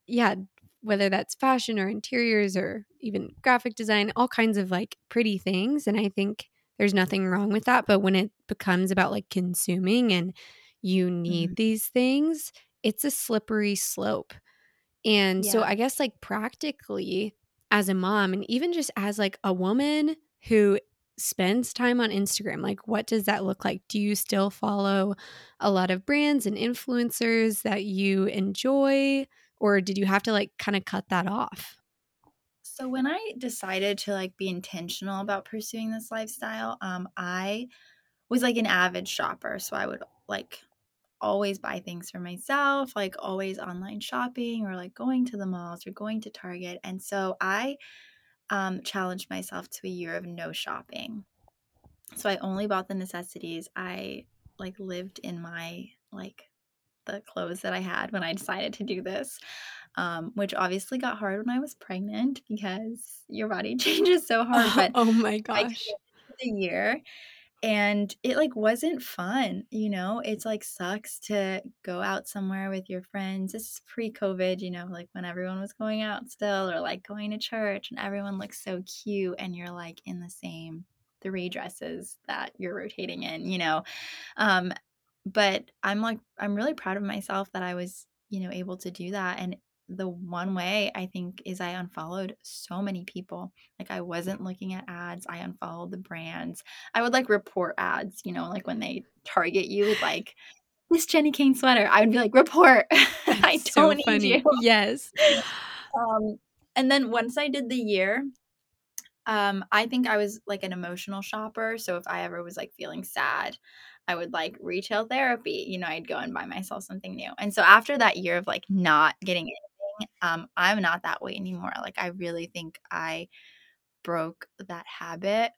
yeah whether that's fashion or interiors or even graphic design, all kinds of like pretty things. And I think there's nothing wrong with that. But when it becomes about like consuming and you need mm-hmm. these things, it's a slippery slope. And yeah. so I guess like practically as a mom and even just as like a woman who spends time on Instagram, like what does that look like? Do you still follow a lot of brands and influencers that you enjoy, or did you have to like kind of cut that off? So when I decided to like be intentional about pursuing this lifestyle, um, I was like an avid shopper. So I would like always buy things for myself, like always online shopping or like going to the malls or going to Target. And so I um, challenged myself to a year of no shopping. So I only bought the necessities. I like lived in my like the clothes that I had when I decided to do this, um, which obviously got hard when I was pregnant because your body changes so hard. But oh, oh my gosh, the year. And it like wasn't fun, you know, it's like sucks to go out somewhere with your friends. This is pre-COVID, you know, like when everyone was going out still or like going to church and everyone looks so cute and you're like in the same three dresses that you're rotating in, you know. Um, but I'm like, I'm really proud of myself that I was, you know, able to do that. And the one way I think is I unfollowed so many people. Like I wasn't looking at ads. I unfollowed the brands. I would like report ads, you know, like when they target you with like this Jenny Kane sweater, I would be like, report. I don't so need you. Yes. Um, and then once I did the year, um, I think I was like an emotional shopper. So if I ever was like feeling sad, I would like retail therapy, you know, I'd go and buy myself something new. And so after that year of like not getting anything, Um, I'm not that way anymore. Like I really think I broke that habit,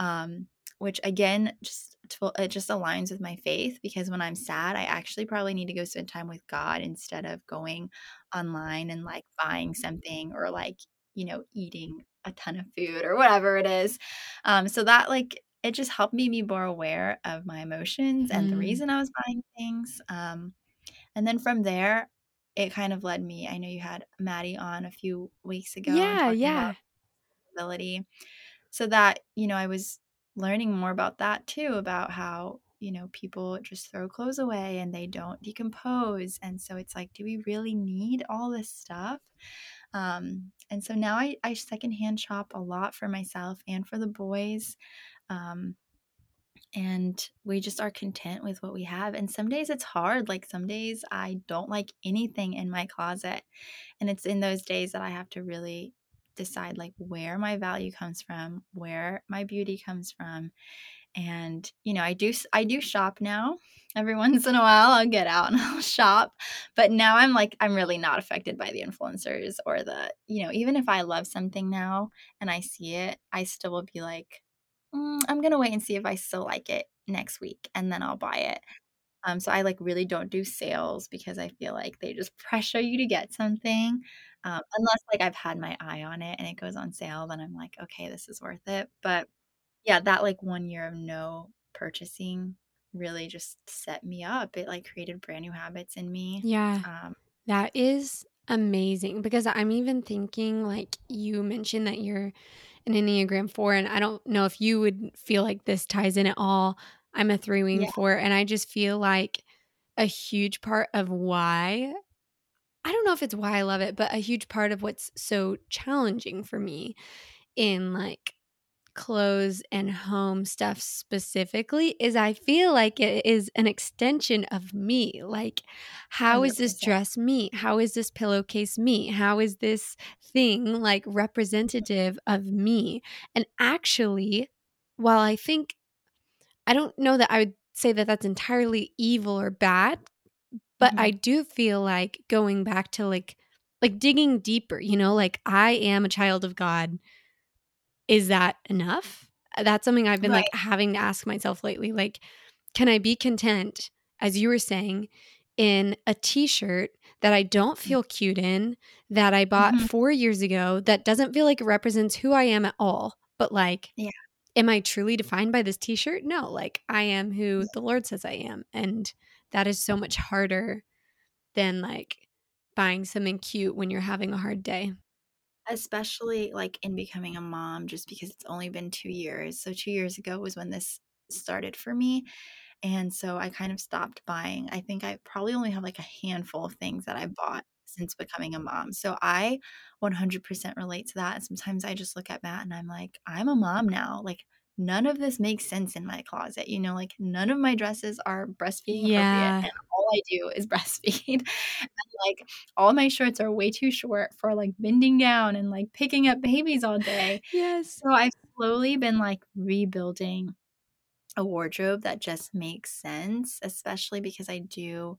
um, which again, just to, it just aligns with my faith, because when I'm sad, I actually probably need to go spend time with God instead of going online and like buying something or like, you know, eating a ton of food or whatever it is. Um, so that like it just helped me be more aware of my emotions mm. and the reason I was buying things. Um, and then from there, it kind of led me. I know you had Maddie on a few weeks ago. Yeah, yeah. Ability, so that, you know, I was learning more about that too, about how, you know, people just throw clothes away and they don't decompose. And so it's like, do we really need all this stuff? Um, and so now I, I secondhand shop a lot for myself and for the boys. Um, And we just are content with what we have. And some days it's hard. Like some days I don't like anything in my closet. And it's in those days that I have to really decide like where my value comes from, where my beauty comes from. And, you know, I do, I do shop now. Every once in a while I'll get out and I'll shop. But now I'm like, I'm really not affected by the influencers or the, you know, even if I love something now and I see it, I still will be like, I'm going to wait and see if I still like it next week and then I'll buy it. Um, so I like really don't do sales because I feel like they just pressure you to get something. Um, unless like I've had my eye on it and it goes on sale, then I'm like, okay, this is worth it. But yeah, that like one year of no purchasing really just set me up. It like created brand new habits in me. Yeah. Um, that is amazing, because I'm even thinking, like, you mentioned that you're an Enneagram four, and I don't know if you would feel like this ties in at all. I'm a three wing yeah. four, and I just feel like a huge part of why, I don't know if it's why I love it, but a huge part of what's so challenging for me in like clothes and home stuff specifically is I feel like it is an extension of me. Like, how one hundred percent is this dress me? How is this pillowcase me? How is this thing like representative of me? And actually, while I think, I don't know that I would say that that's entirely evil or bad, but mm-hmm. I do feel like going back to like, like digging deeper, you know, like, I am a child of God. Is that enough? That's something I've been right. like having to ask myself lately. Like, can I be content, as you were saying, in a t-shirt that I don't feel cute in, that I bought mm-hmm. four years ago, that doesn't feel like it represents who I am at all, but like, yeah. am I truly defined by this t-shirt? No, like, I am who the Lord says I am. And that is so much harder than like buying something cute when you're having a hard day. Especially like in becoming a mom, just because it's only been two years. So two years ago was when this started for me. And so I kind of stopped buying. I think I probably only have like a handful of things that I bought since becoming a mom. So I one hundred percent relate to that. And sometimes I just look at Matt and I'm like, I'm a mom now. Like, none of this makes sense in my closet. You know, like, none of my dresses are breastfeeding yeah. appropriate, and all I do is breastfeed. And like, all my shorts are way too short for like bending down and like picking up babies all day. Yes. So I've slowly been like rebuilding a wardrobe that just makes sense, especially because I do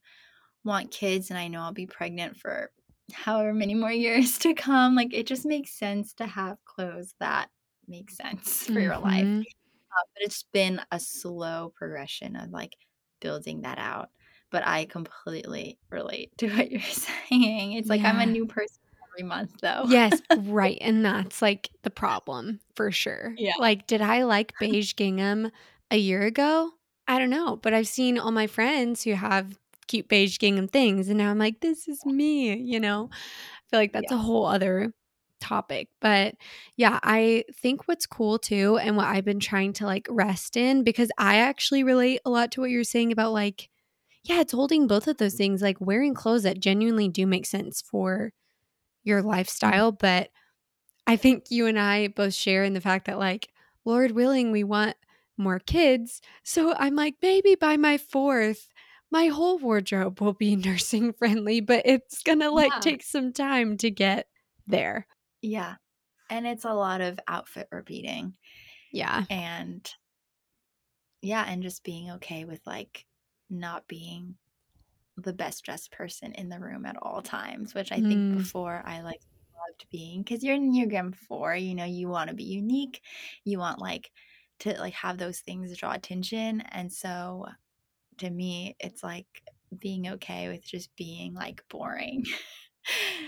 want kids, and I know I'll be pregnant for however many more years to come. Like, it just makes sense to have clothes that make sense for mm-hmm. your life. Um, but it's been a slow progression of like building that out. But I completely relate to what you're saying. It's like yeah. I'm a new person every month though. Yes, right. And that's like the problem for sure. Yeah. Like, did I like beige gingham a year ago? I don't know. But I've seen all my friends who have cute beige gingham things, and now I'm like, this is me, you know? I feel like that's yeah. a whole other topic. But yeah, I think what's cool too, and what I've been trying to like rest in, because I actually relate a lot to what you're saying about like, yeah, it's holding both of those things, like wearing clothes that genuinely do make sense for your lifestyle. But I think you and I both share in the fact that, like, Lord willing, we want more kids. So I'm like, maybe by my fourth, my whole wardrobe will be nursing friendly, but it's gonna like yeah. take some time to get there. Yeah. And it's a lot of outfit repeating. Yeah. And yeah, and just being okay with like not being the best dressed person in the room at all times, which I mm. think before I like loved being, because you're an Enneagram four, you know, you want to be unique. You want like to like have those things draw attention. And so to me, it's like being okay with just being like boring.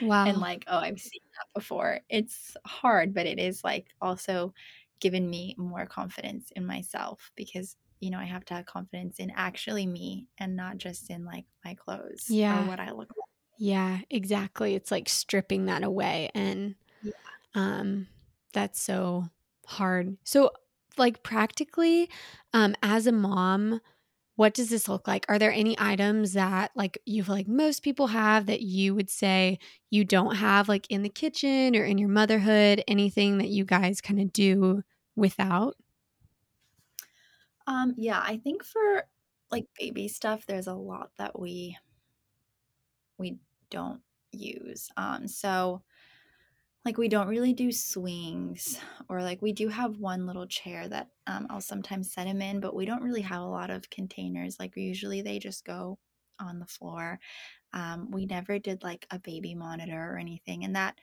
Wow. And like, oh, I've seen that before. It's hard, but it is like also given me more confidence in myself, because, you know, I have to have confidence in actually me and not just in like my clothes yeah. or what I look like. Yeah, exactly. It's like stripping that away. And yeah. um, that's so hard. So like practically um, as a mom, what does this look like? Are there any items that like you feel like most people have that you would say you don't have, like in the kitchen or in your motherhood, anything that you guys kind of do without? Um, yeah, I think for like baby stuff, there's a lot that we we don't use. Um, so like we don't really do swings, or like we do have one little chair that um, I'll sometimes set him in, but we don't really have a lot of containers. Like usually they just go on the floor. Um, we never did like a baby monitor or anything. And that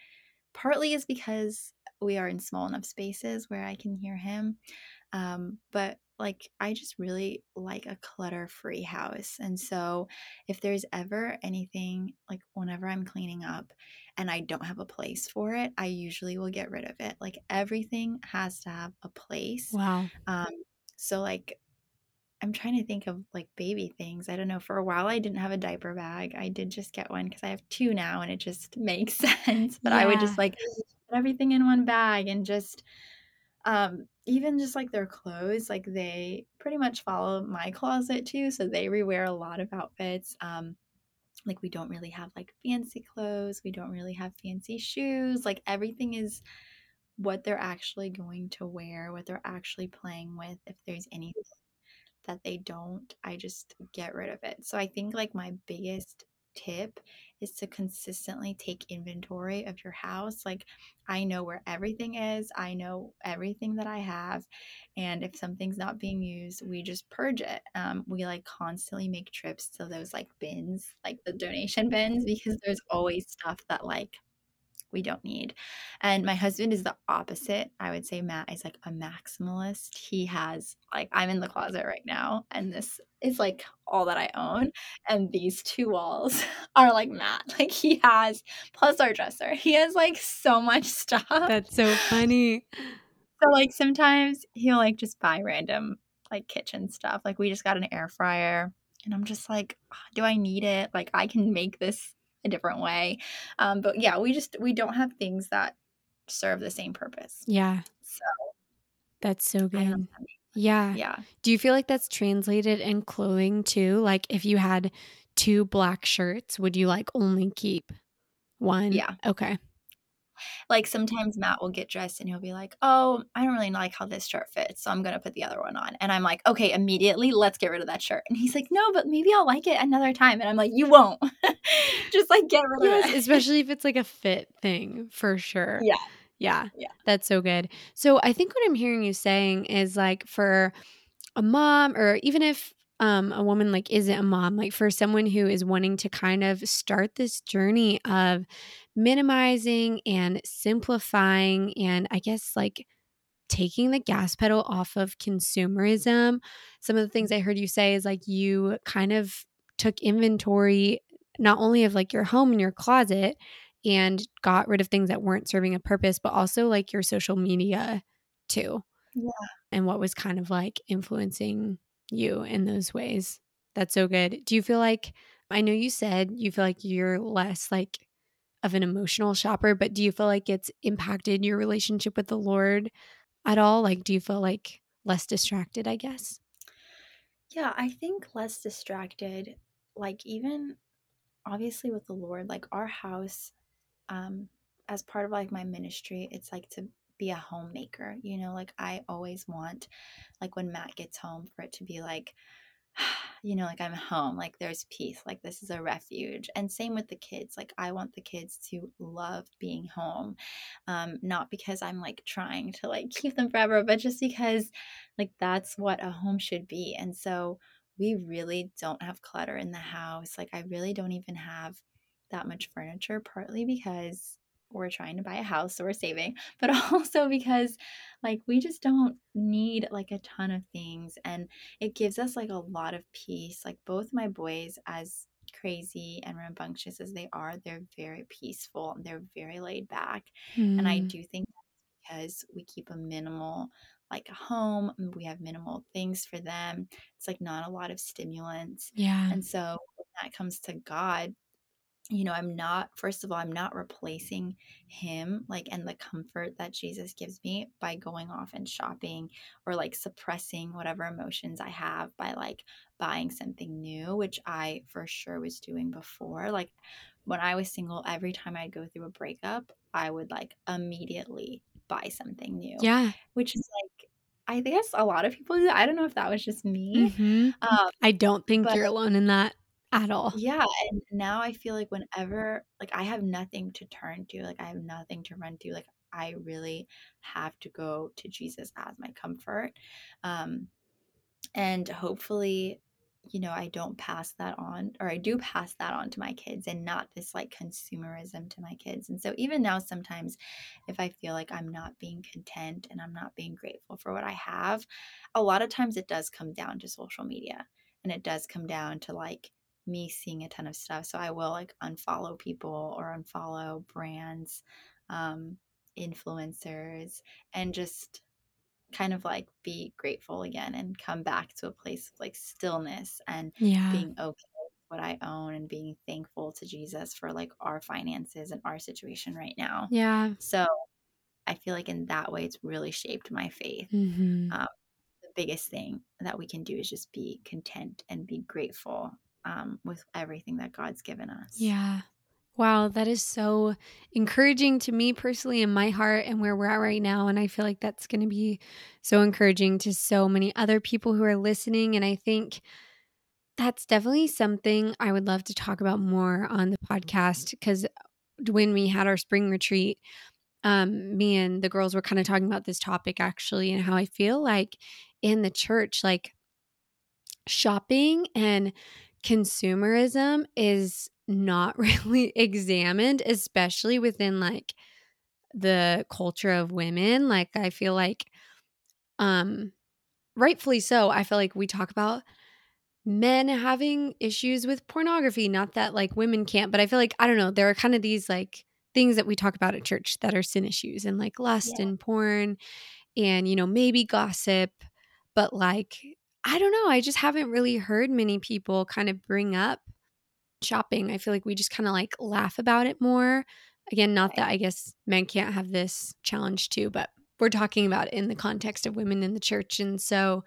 partly is because we are in small enough spaces where I can hear him. Um, but like, I just really like a clutter-free house. And so if there's ever anything, like whenever I'm cleaning up and I don't have a place for it, I usually will get rid of it. Like everything has to have a place. Wow. Um, so like, I'm trying to think of like baby things. I don't know. For a while, I didn't have a diaper bag. I did just get one because I have two now and it just makes sense. But yeah. I would just like put everything in one bag and just um, even just like their clothes, like they pretty much follow my closet too. So they rewear a lot of outfits. Um, like we don't really have like fancy clothes. We don't really have fancy shoes. Like everything is what they're actually going to wear, what they're actually playing with. If there's anything that they don't, I just get rid of it. So I think like my biggest tip is to consistently take inventory of your house. Like I know where everything is. I know everything that I have. And if something's not being used, we just purge it. Um, we like constantly make trips to those like bins, like the donation bins, because there's always stuff that like we don't need. And my husband is the opposite. I would say Matt is like a maximalist. He has like, I'm in the closet right now and this is like all that I own. And these two walls are like Matt. Like he has, plus our dresser, he has like so much stuff. That's so funny. So like sometimes he'll like just buy random like kitchen stuff. Like we just got an air fryer and I'm just like, do I need it? Like I can make this a different way. Um, but yeah, we just, we don't have things that serve the same purpose. Yeah. So that's so good. I don't know. Yeah. Yeah. Do you feel like that's translated in clothing too? Like if you had two black shirts, would you like only keep one? Yeah. Okay. Like sometimes Matt will get dressed and he'll be like, oh, I don't really like how this shirt fits, so I'm going to put the other one on. And I'm like, okay, immediately let's get rid of that shirt. And he's like, no, but maybe I'll like it another time. And I'm like, you won't. Just like get rid yes, of it. Especially if it's like a fit thing for sure. Yeah. Yeah. Yeah. That's so good. So I think what I'm hearing you saying is like for a mom, or even if um, a woman like isn't a mom, like for someone who is wanting to kind of start this journey of minimizing and simplifying and I guess like taking the gas pedal off of consumerism. Some of the things I heard you say is like you kind of took inventory not only of like your home and your closet and got rid of things that weren't serving a purpose, but also like your social media too. Yeah. And what was kind of like influencing you in those ways. That's so good. Do you feel like, I know you said you feel like you're less like of an emotional shopper, but do you feel like it's impacted your relationship with the Lord at all? Like, do you feel like less distracted, I guess? Yeah, I think less distracted, like even obviously with the Lord, like our house, um, as part of like my ministry, it's like to be a homemaker, you know, like I always want, like when Matt gets home, for it to be like, you know, like I'm home, like there's peace, like this is a refuge. And same with the kids. Like I want the kids to love being home. Um, not because I'm like trying to like keep them forever, but just because like that's what a home should be. And so we really don't have clutter in the house. Like I really don't even have that much furniture, partly because we're trying to buy a house, so we're saving, but also because like we just don't need like a ton of things. And it gives us like a lot of peace. Like both my boys, as crazy and rambunctious as they are, they're very peaceful and they're very laid back. Mm. And I do think that's because we keep a minimal like a home, we have minimal things for them. It's like not a lot of stimulants. Yeah. And so when that comes to God, you know, I'm not, first of all, I'm not replacing him, like, and the comfort that Jesus gives me by going off and shopping, or like suppressing whatever emotions I have by like buying something new, which I for sure was doing before. Like when I was single, every time I'd go through a breakup, I would like immediately buy something new. Yeah. Which is like, I guess a lot of people do that. I don't know if that was just me. Mm-hmm. Um, I don't think but- you're alone in that. At all. Yeah. And now I feel like whenever, like I have nothing to turn to, like I have nothing to run to, like I really have to go to Jesus as my comfort. Um, and hopefully you know, I don't pass that on, or I do pass that on to my kids, and not this like consumerism to my kids. And so even now, sometimes if I feel like I'm not being content and I'm not being grateful for what I have, a lot of times it does come down to social media, and it does come down to like me seeing a ton of stuff. So I will like unfollow people or unfollow brands, um, influencers, and just kind of like be grateful again and come back to a place of like stillness and yeah. being okay with what I own and being thankful to Jesus for like our finances and our situation right now. Yeah. So I feel like in that way, it's really shaped my faith. Mm-hmm. Um, the biggest thing that we can do is just be content and be grateful um, with everything that God's given us. Yeah. Wow, that is so encouraging to me personally in my heart and where we're at right now. And I feel like that's going to be so encouraging to so many other people who are listening. And I think that's definitely something I would love to talk about more on the podcast, because when we had our spring retreat, um, me and the girls were kind of talking about this topic actually, and how I feel like in the church, like shopping and consumerism is not really examined, especially within like the culture of women. Like I feel like, um, rightfully so, I feel like we talk about men having issues with pornography. Not that like women can't, but I feel like, I don't know, there are kind of these like things that we talk about at church that are sin issues, and like lust yeah. and porn and, you know, maybe gossip, but like, I don't know. I just haven't really heard many people kind of bring up shopping. I feel like we just kind of like laugh about it more. Again, not that I guess men can't have this challenge too, but we're talking about it in the context of women in the church. And so,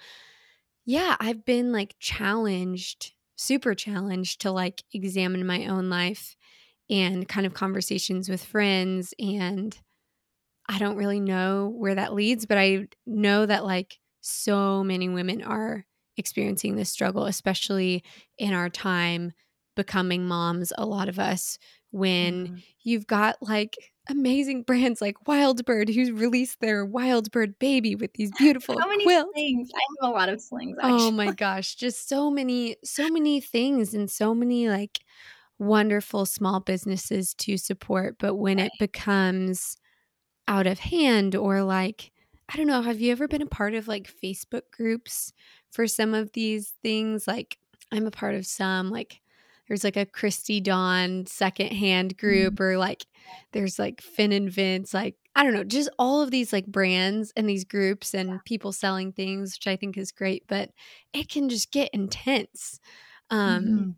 yeah, I've been like challenged, super challenged to like examine my own life and kind of conversations with friends. And I don't really know where that leads, but I know that like so many women are experiencing this struggle, especially in our time becoming moms, a lot of us, when mm. you've got like amazing brands like Wild Bird, who's released their Wild Bird baby with these beautiful how many quilts. Slings? I have a lot of slings, actually. Oh my gosh, just so many, so many things, and so many like wonderful small businesses to support. But when right. it becomes out of hand, or like, I don't know, have you ever been a part of like Facebook groups for some of these things? Like I'm a part of some, like there's like a Christy Dawn secondhand group, or like there's like Finn and Vince, like, I don't know, just all of these like brands and these groups and yeah. people selling things, which I think is great, but it can just get intense. Um, mm-hmm.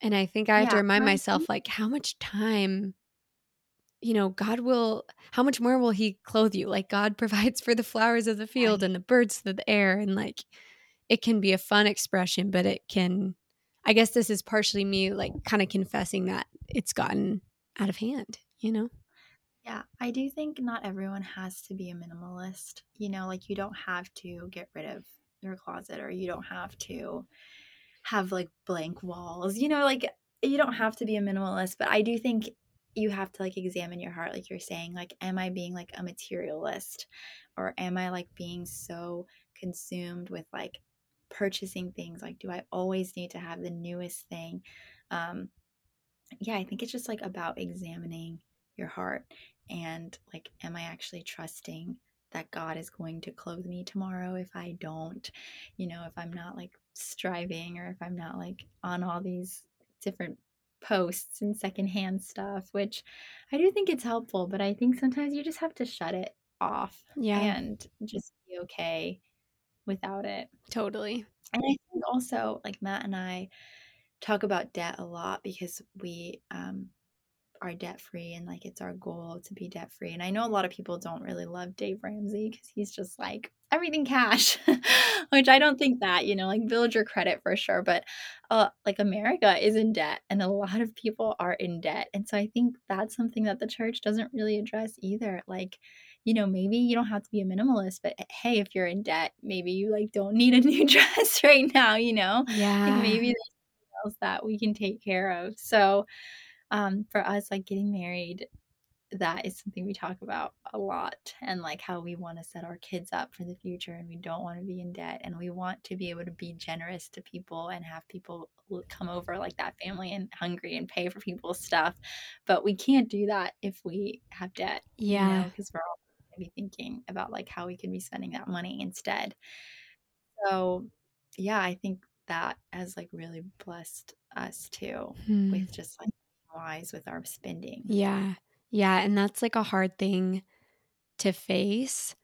And I think I have yeah, to remind right. myself like how much time, you know, God will, how much more will he clothe you? Like God provides for the flowers of the field right. and the birds of the air. And like, it can be a fun expression, but it can, I guess this is partially me like kind of confessing that it's gotten out of hand, you know? Yeah. I do think not everyone has to be a minimalist, you know, like you don't have to get rid of your closet, or you don't have to have like blank walls, you know, like you don't have to be a minimalist, but I do think you have to like examine your heart. Like you're saying, like, am I being like a materialist, or am I like being so consumed with like purchasing things? Like, do I always need to have the newest thing? Um, yeah, I think it's just like about examining your heart and like, am I actually trusting that God is going to clothe me tomorrow if I don't, you know, if I'm not like striving, or if I'm not like on all these different posts and secondhand stuff, which I do think it's helpful, but I think sometimes you just have to shut it off yeah. and just be okay without it. Totally. And I think also like Matt and I talk about debt a lot, because we um are debt free, and like it's our goal to be debt free. And I know a lot of people don't really love Dave Ramsey, because he's just like everything cash, which I don't think that, you know, like build your credit for sure. But uh, like America is in debt, and a lot of people are in debt. And so I think that's something that the church doesn't really address either. Like, you know, maybe you don't have to be a minimalist, but hey, if you're in debt, maybe you like don't need a new dress right now, you know? Yeah. Like maybe there's something else that we can take care of. So um, for us, like getting married that is something we talk about a lot, and like how we want to set our kids up for the future, and we don't want to be in debt, and we want to be able to be generous to people and have people come over, like that family in Hungary, and pay for people's stuff. But we can't do that if we have debt. Yeah, because you know, we're all going to be thinking about like how we could be spending that money instead. So yeah, I think that has like really blessed us too, hmm. with just like wise with our spending. Yeah. Yeah. And that's like a hard thing to face.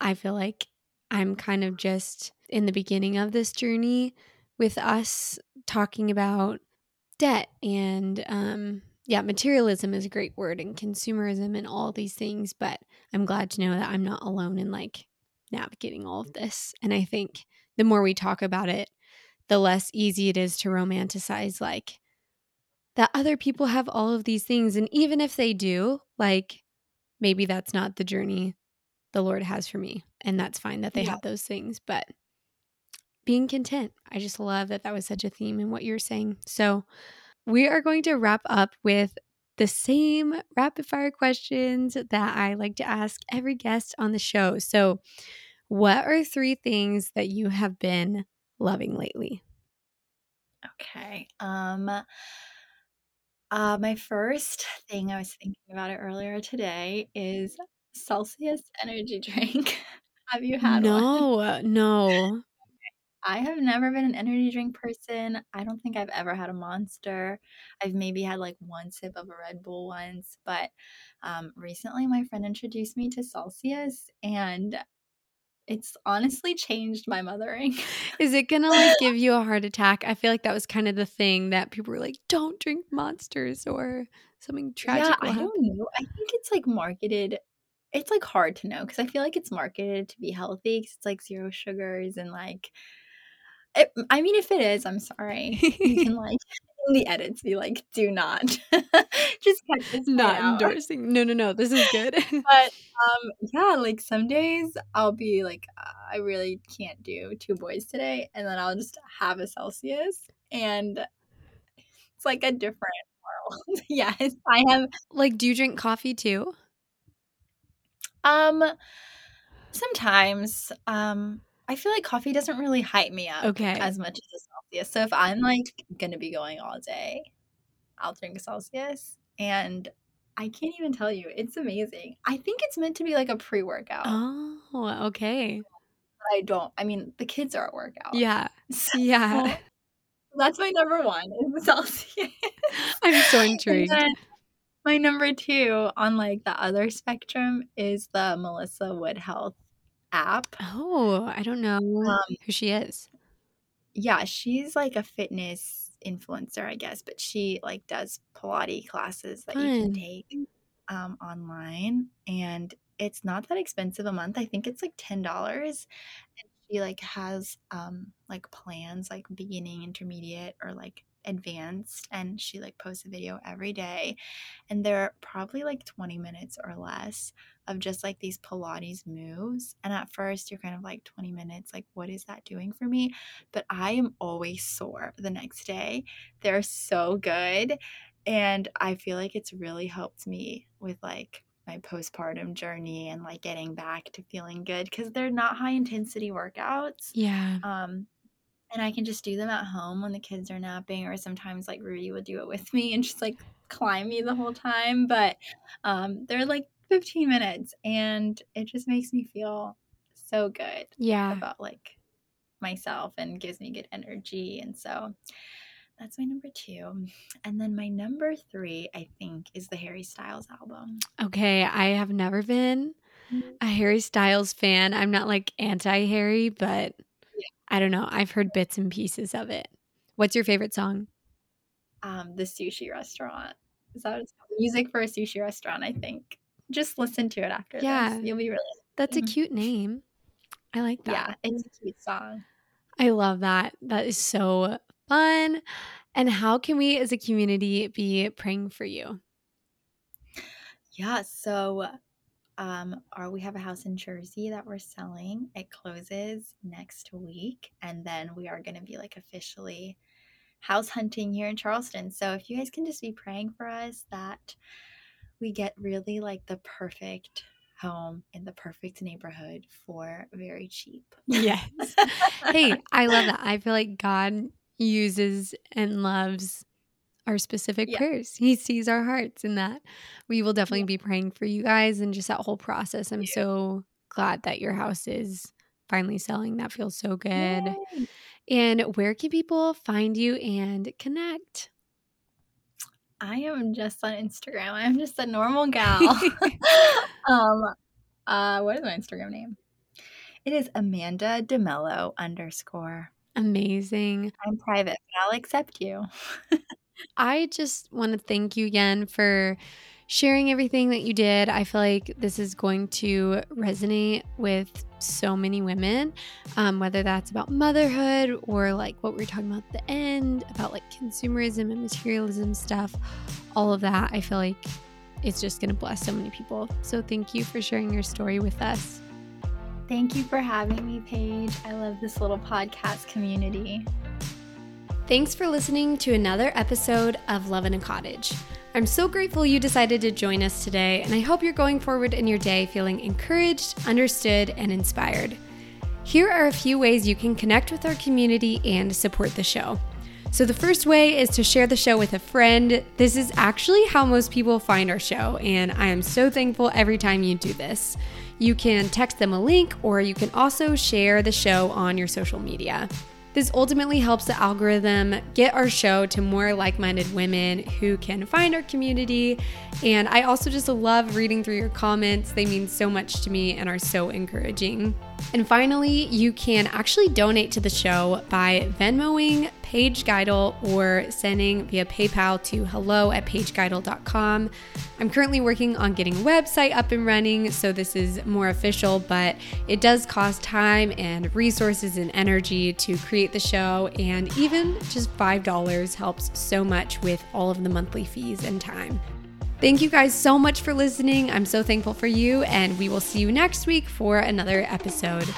I feel like I'm kind of just in the beginning of this journey with us talking about debt and, um, yeah, materialism is a great word, and consumerism and all these things. But I'm glad to know that I'm not alone in like navigating all of this. And I think the more we talk about it, the less easy it is to romanticize like that other people have all of these things. And even if they do, like maybe that's not the journey the Lord has for me. And that's fine that they yeah. have those things. But being content, I just love that that was such a theme in what you're saying. So we are going to wrap up with the same rapid fire questions that I like to ask every guest on the show. So what are three things that you have been loving lately? Okay. Um, Uh, my first thing, I was thinking about it earlier today, is Celsius energy drink. Have you had no, one? No, no. I have never been an energy drink person. I don't think I've ever had a Monster. I've maybe had like one sip of a Red Bull once, but um, recently my friend introduced me to Celsius, and it's honestly changed my mothering. Is it going to like give you a heart attack? I feel like that was kind of the thing that people were like, don't drink Monsters or something tragic. Yeah, I happen. don't know. I think it's like marketed. It's like hard to know because I feel like it's marketed to be healthy because it's like zero sugars and like, it, I mean, if it is, I'm sorry. You can like in the edits be like, do not. Just cut this not out. Endorsing. No, no, no. This is good. But Um, yeah, like some days I'll be like, uh, I really can't do two boys today. And then I'll just have a Celsius, and it's like a different world. Yes, I have. Like, do you drink coffee too? Um, sometimes, um, I feel like coffee doesn't really hype me up okay. as much as a Celsius. So if I'm like going to be going all day, I'll drink a Celsius, and I can't even tell you. It's amazing. I think it's meant to be like a pre-workout. Oh, okay. But I don't. I mean, the kids are a workout. Yeah. So yeah. That's my number one is the Celsius. I'm so intrigued. My number two on like the other spectrum is the Melissa Wood Health app. Oh, I don't know um, who she is. Yeah, she's like a fitness influencer, I guess, but she like does Pilates classes that Fun. you can take um, online, and it's not that expensive a month. I think it's like ten dollars, and she like has um, like plans like beginning, intermediate, or like advanced, and she like posts a video every day, and they're probably like twenty minutes or less of just like these Pilates moves. And at first you're kind of like twenty minutes, like what is that doing for me? But I am always sore the next day. They're so good, and I feel like it's really helped me with like my postpartum journey and like getting back to feeling good, because they're not high intensity workouts. Yeah. Um, and I can just do them at home when the kids are napping, or sometimes like Rudy will do it with me and just like climb me the whole time. But um, they're like fifteen minutes, and it just makes me feel so good yeah. about like myself, and gives me good energy. And so that's my number two. And then my number three, I think, is the Harry Styles album. Okay. I have never been a Harry Styles fan. I'm not like anti-Harry, but I don't know. I've heard bits and pieces of it. What's your favorite song? Um, the Sushi Restaurant. Is that what it's called? Music for a Sushi Restaurant, I think. Just listen to it after yeah. this. You'll be really That's mm-hmm. a cute name. I like that. Yeah, it's a cute song. I love that. That is so fun. And how can we as a community be praying for you? Yeah, so Um, or we have a house in Jersey that we're selling. It closes next week, and then we are going to be like officially house hunting here in Charleston. So if you guys can just be praying for us that we get really like the perfect home in the perfect neighborhood for very cheap. Yes. Hey, I love that. I feel like God uses and loves our specific yeah. prayers. He sees our hearts in that. We will definitely yeah. be praying for you guys and just that whole process. I'm yeah. so glad that your house is finally selling. That feels so good. Yay. And where can people find you and connect? I am just on Instagram. I'm just a normal gal. um, uh, what is my Instagram name? It is Amanda DeMello underscore. Amazing. I'm private, but I'll accept you. I just want to thank you again for sharing everything that you did. I feel like this is going to resonate with so many women, um, whether that's about motherhood or like what we were talking about at the end, about like consumerism and materialism stuff, all of that. I feel like it's just going to bless so many people. So thank you for sharing your story with us. Thank you for having me, Paige. I love this little podcast community. Thanks for listening to another episode of Love in a Cottage. I'm so grateful you decided to join us today, and I hope you're going forward in your day feeling encouraged, understood, and inspired. Here are a few ways you can connect with our community and support the show. So the first way is to share the show with a friend. This is actually how most people find our show, and I am so thankful every time you do this. You can text them a link, or you can also share the show on your social media. This ultimately helps the algorithm get our show to more like-minded women who can find our community. And I also just love reading through your comments. They mean so much to me and are so encouraging. And finally, you can actually donate to the show by Venmoing Paige Geidel or sending via PayPal to hello at paigegeidel dot com. I'm currently working on getting a website up and running, so this is more official, but it does cost time and resources and energy to create the show, and even just five dollars helps so much with all of the monthly fees and time. Thank you guys so much for listening. I'm so thankful for you, and we will see you next week for another episode.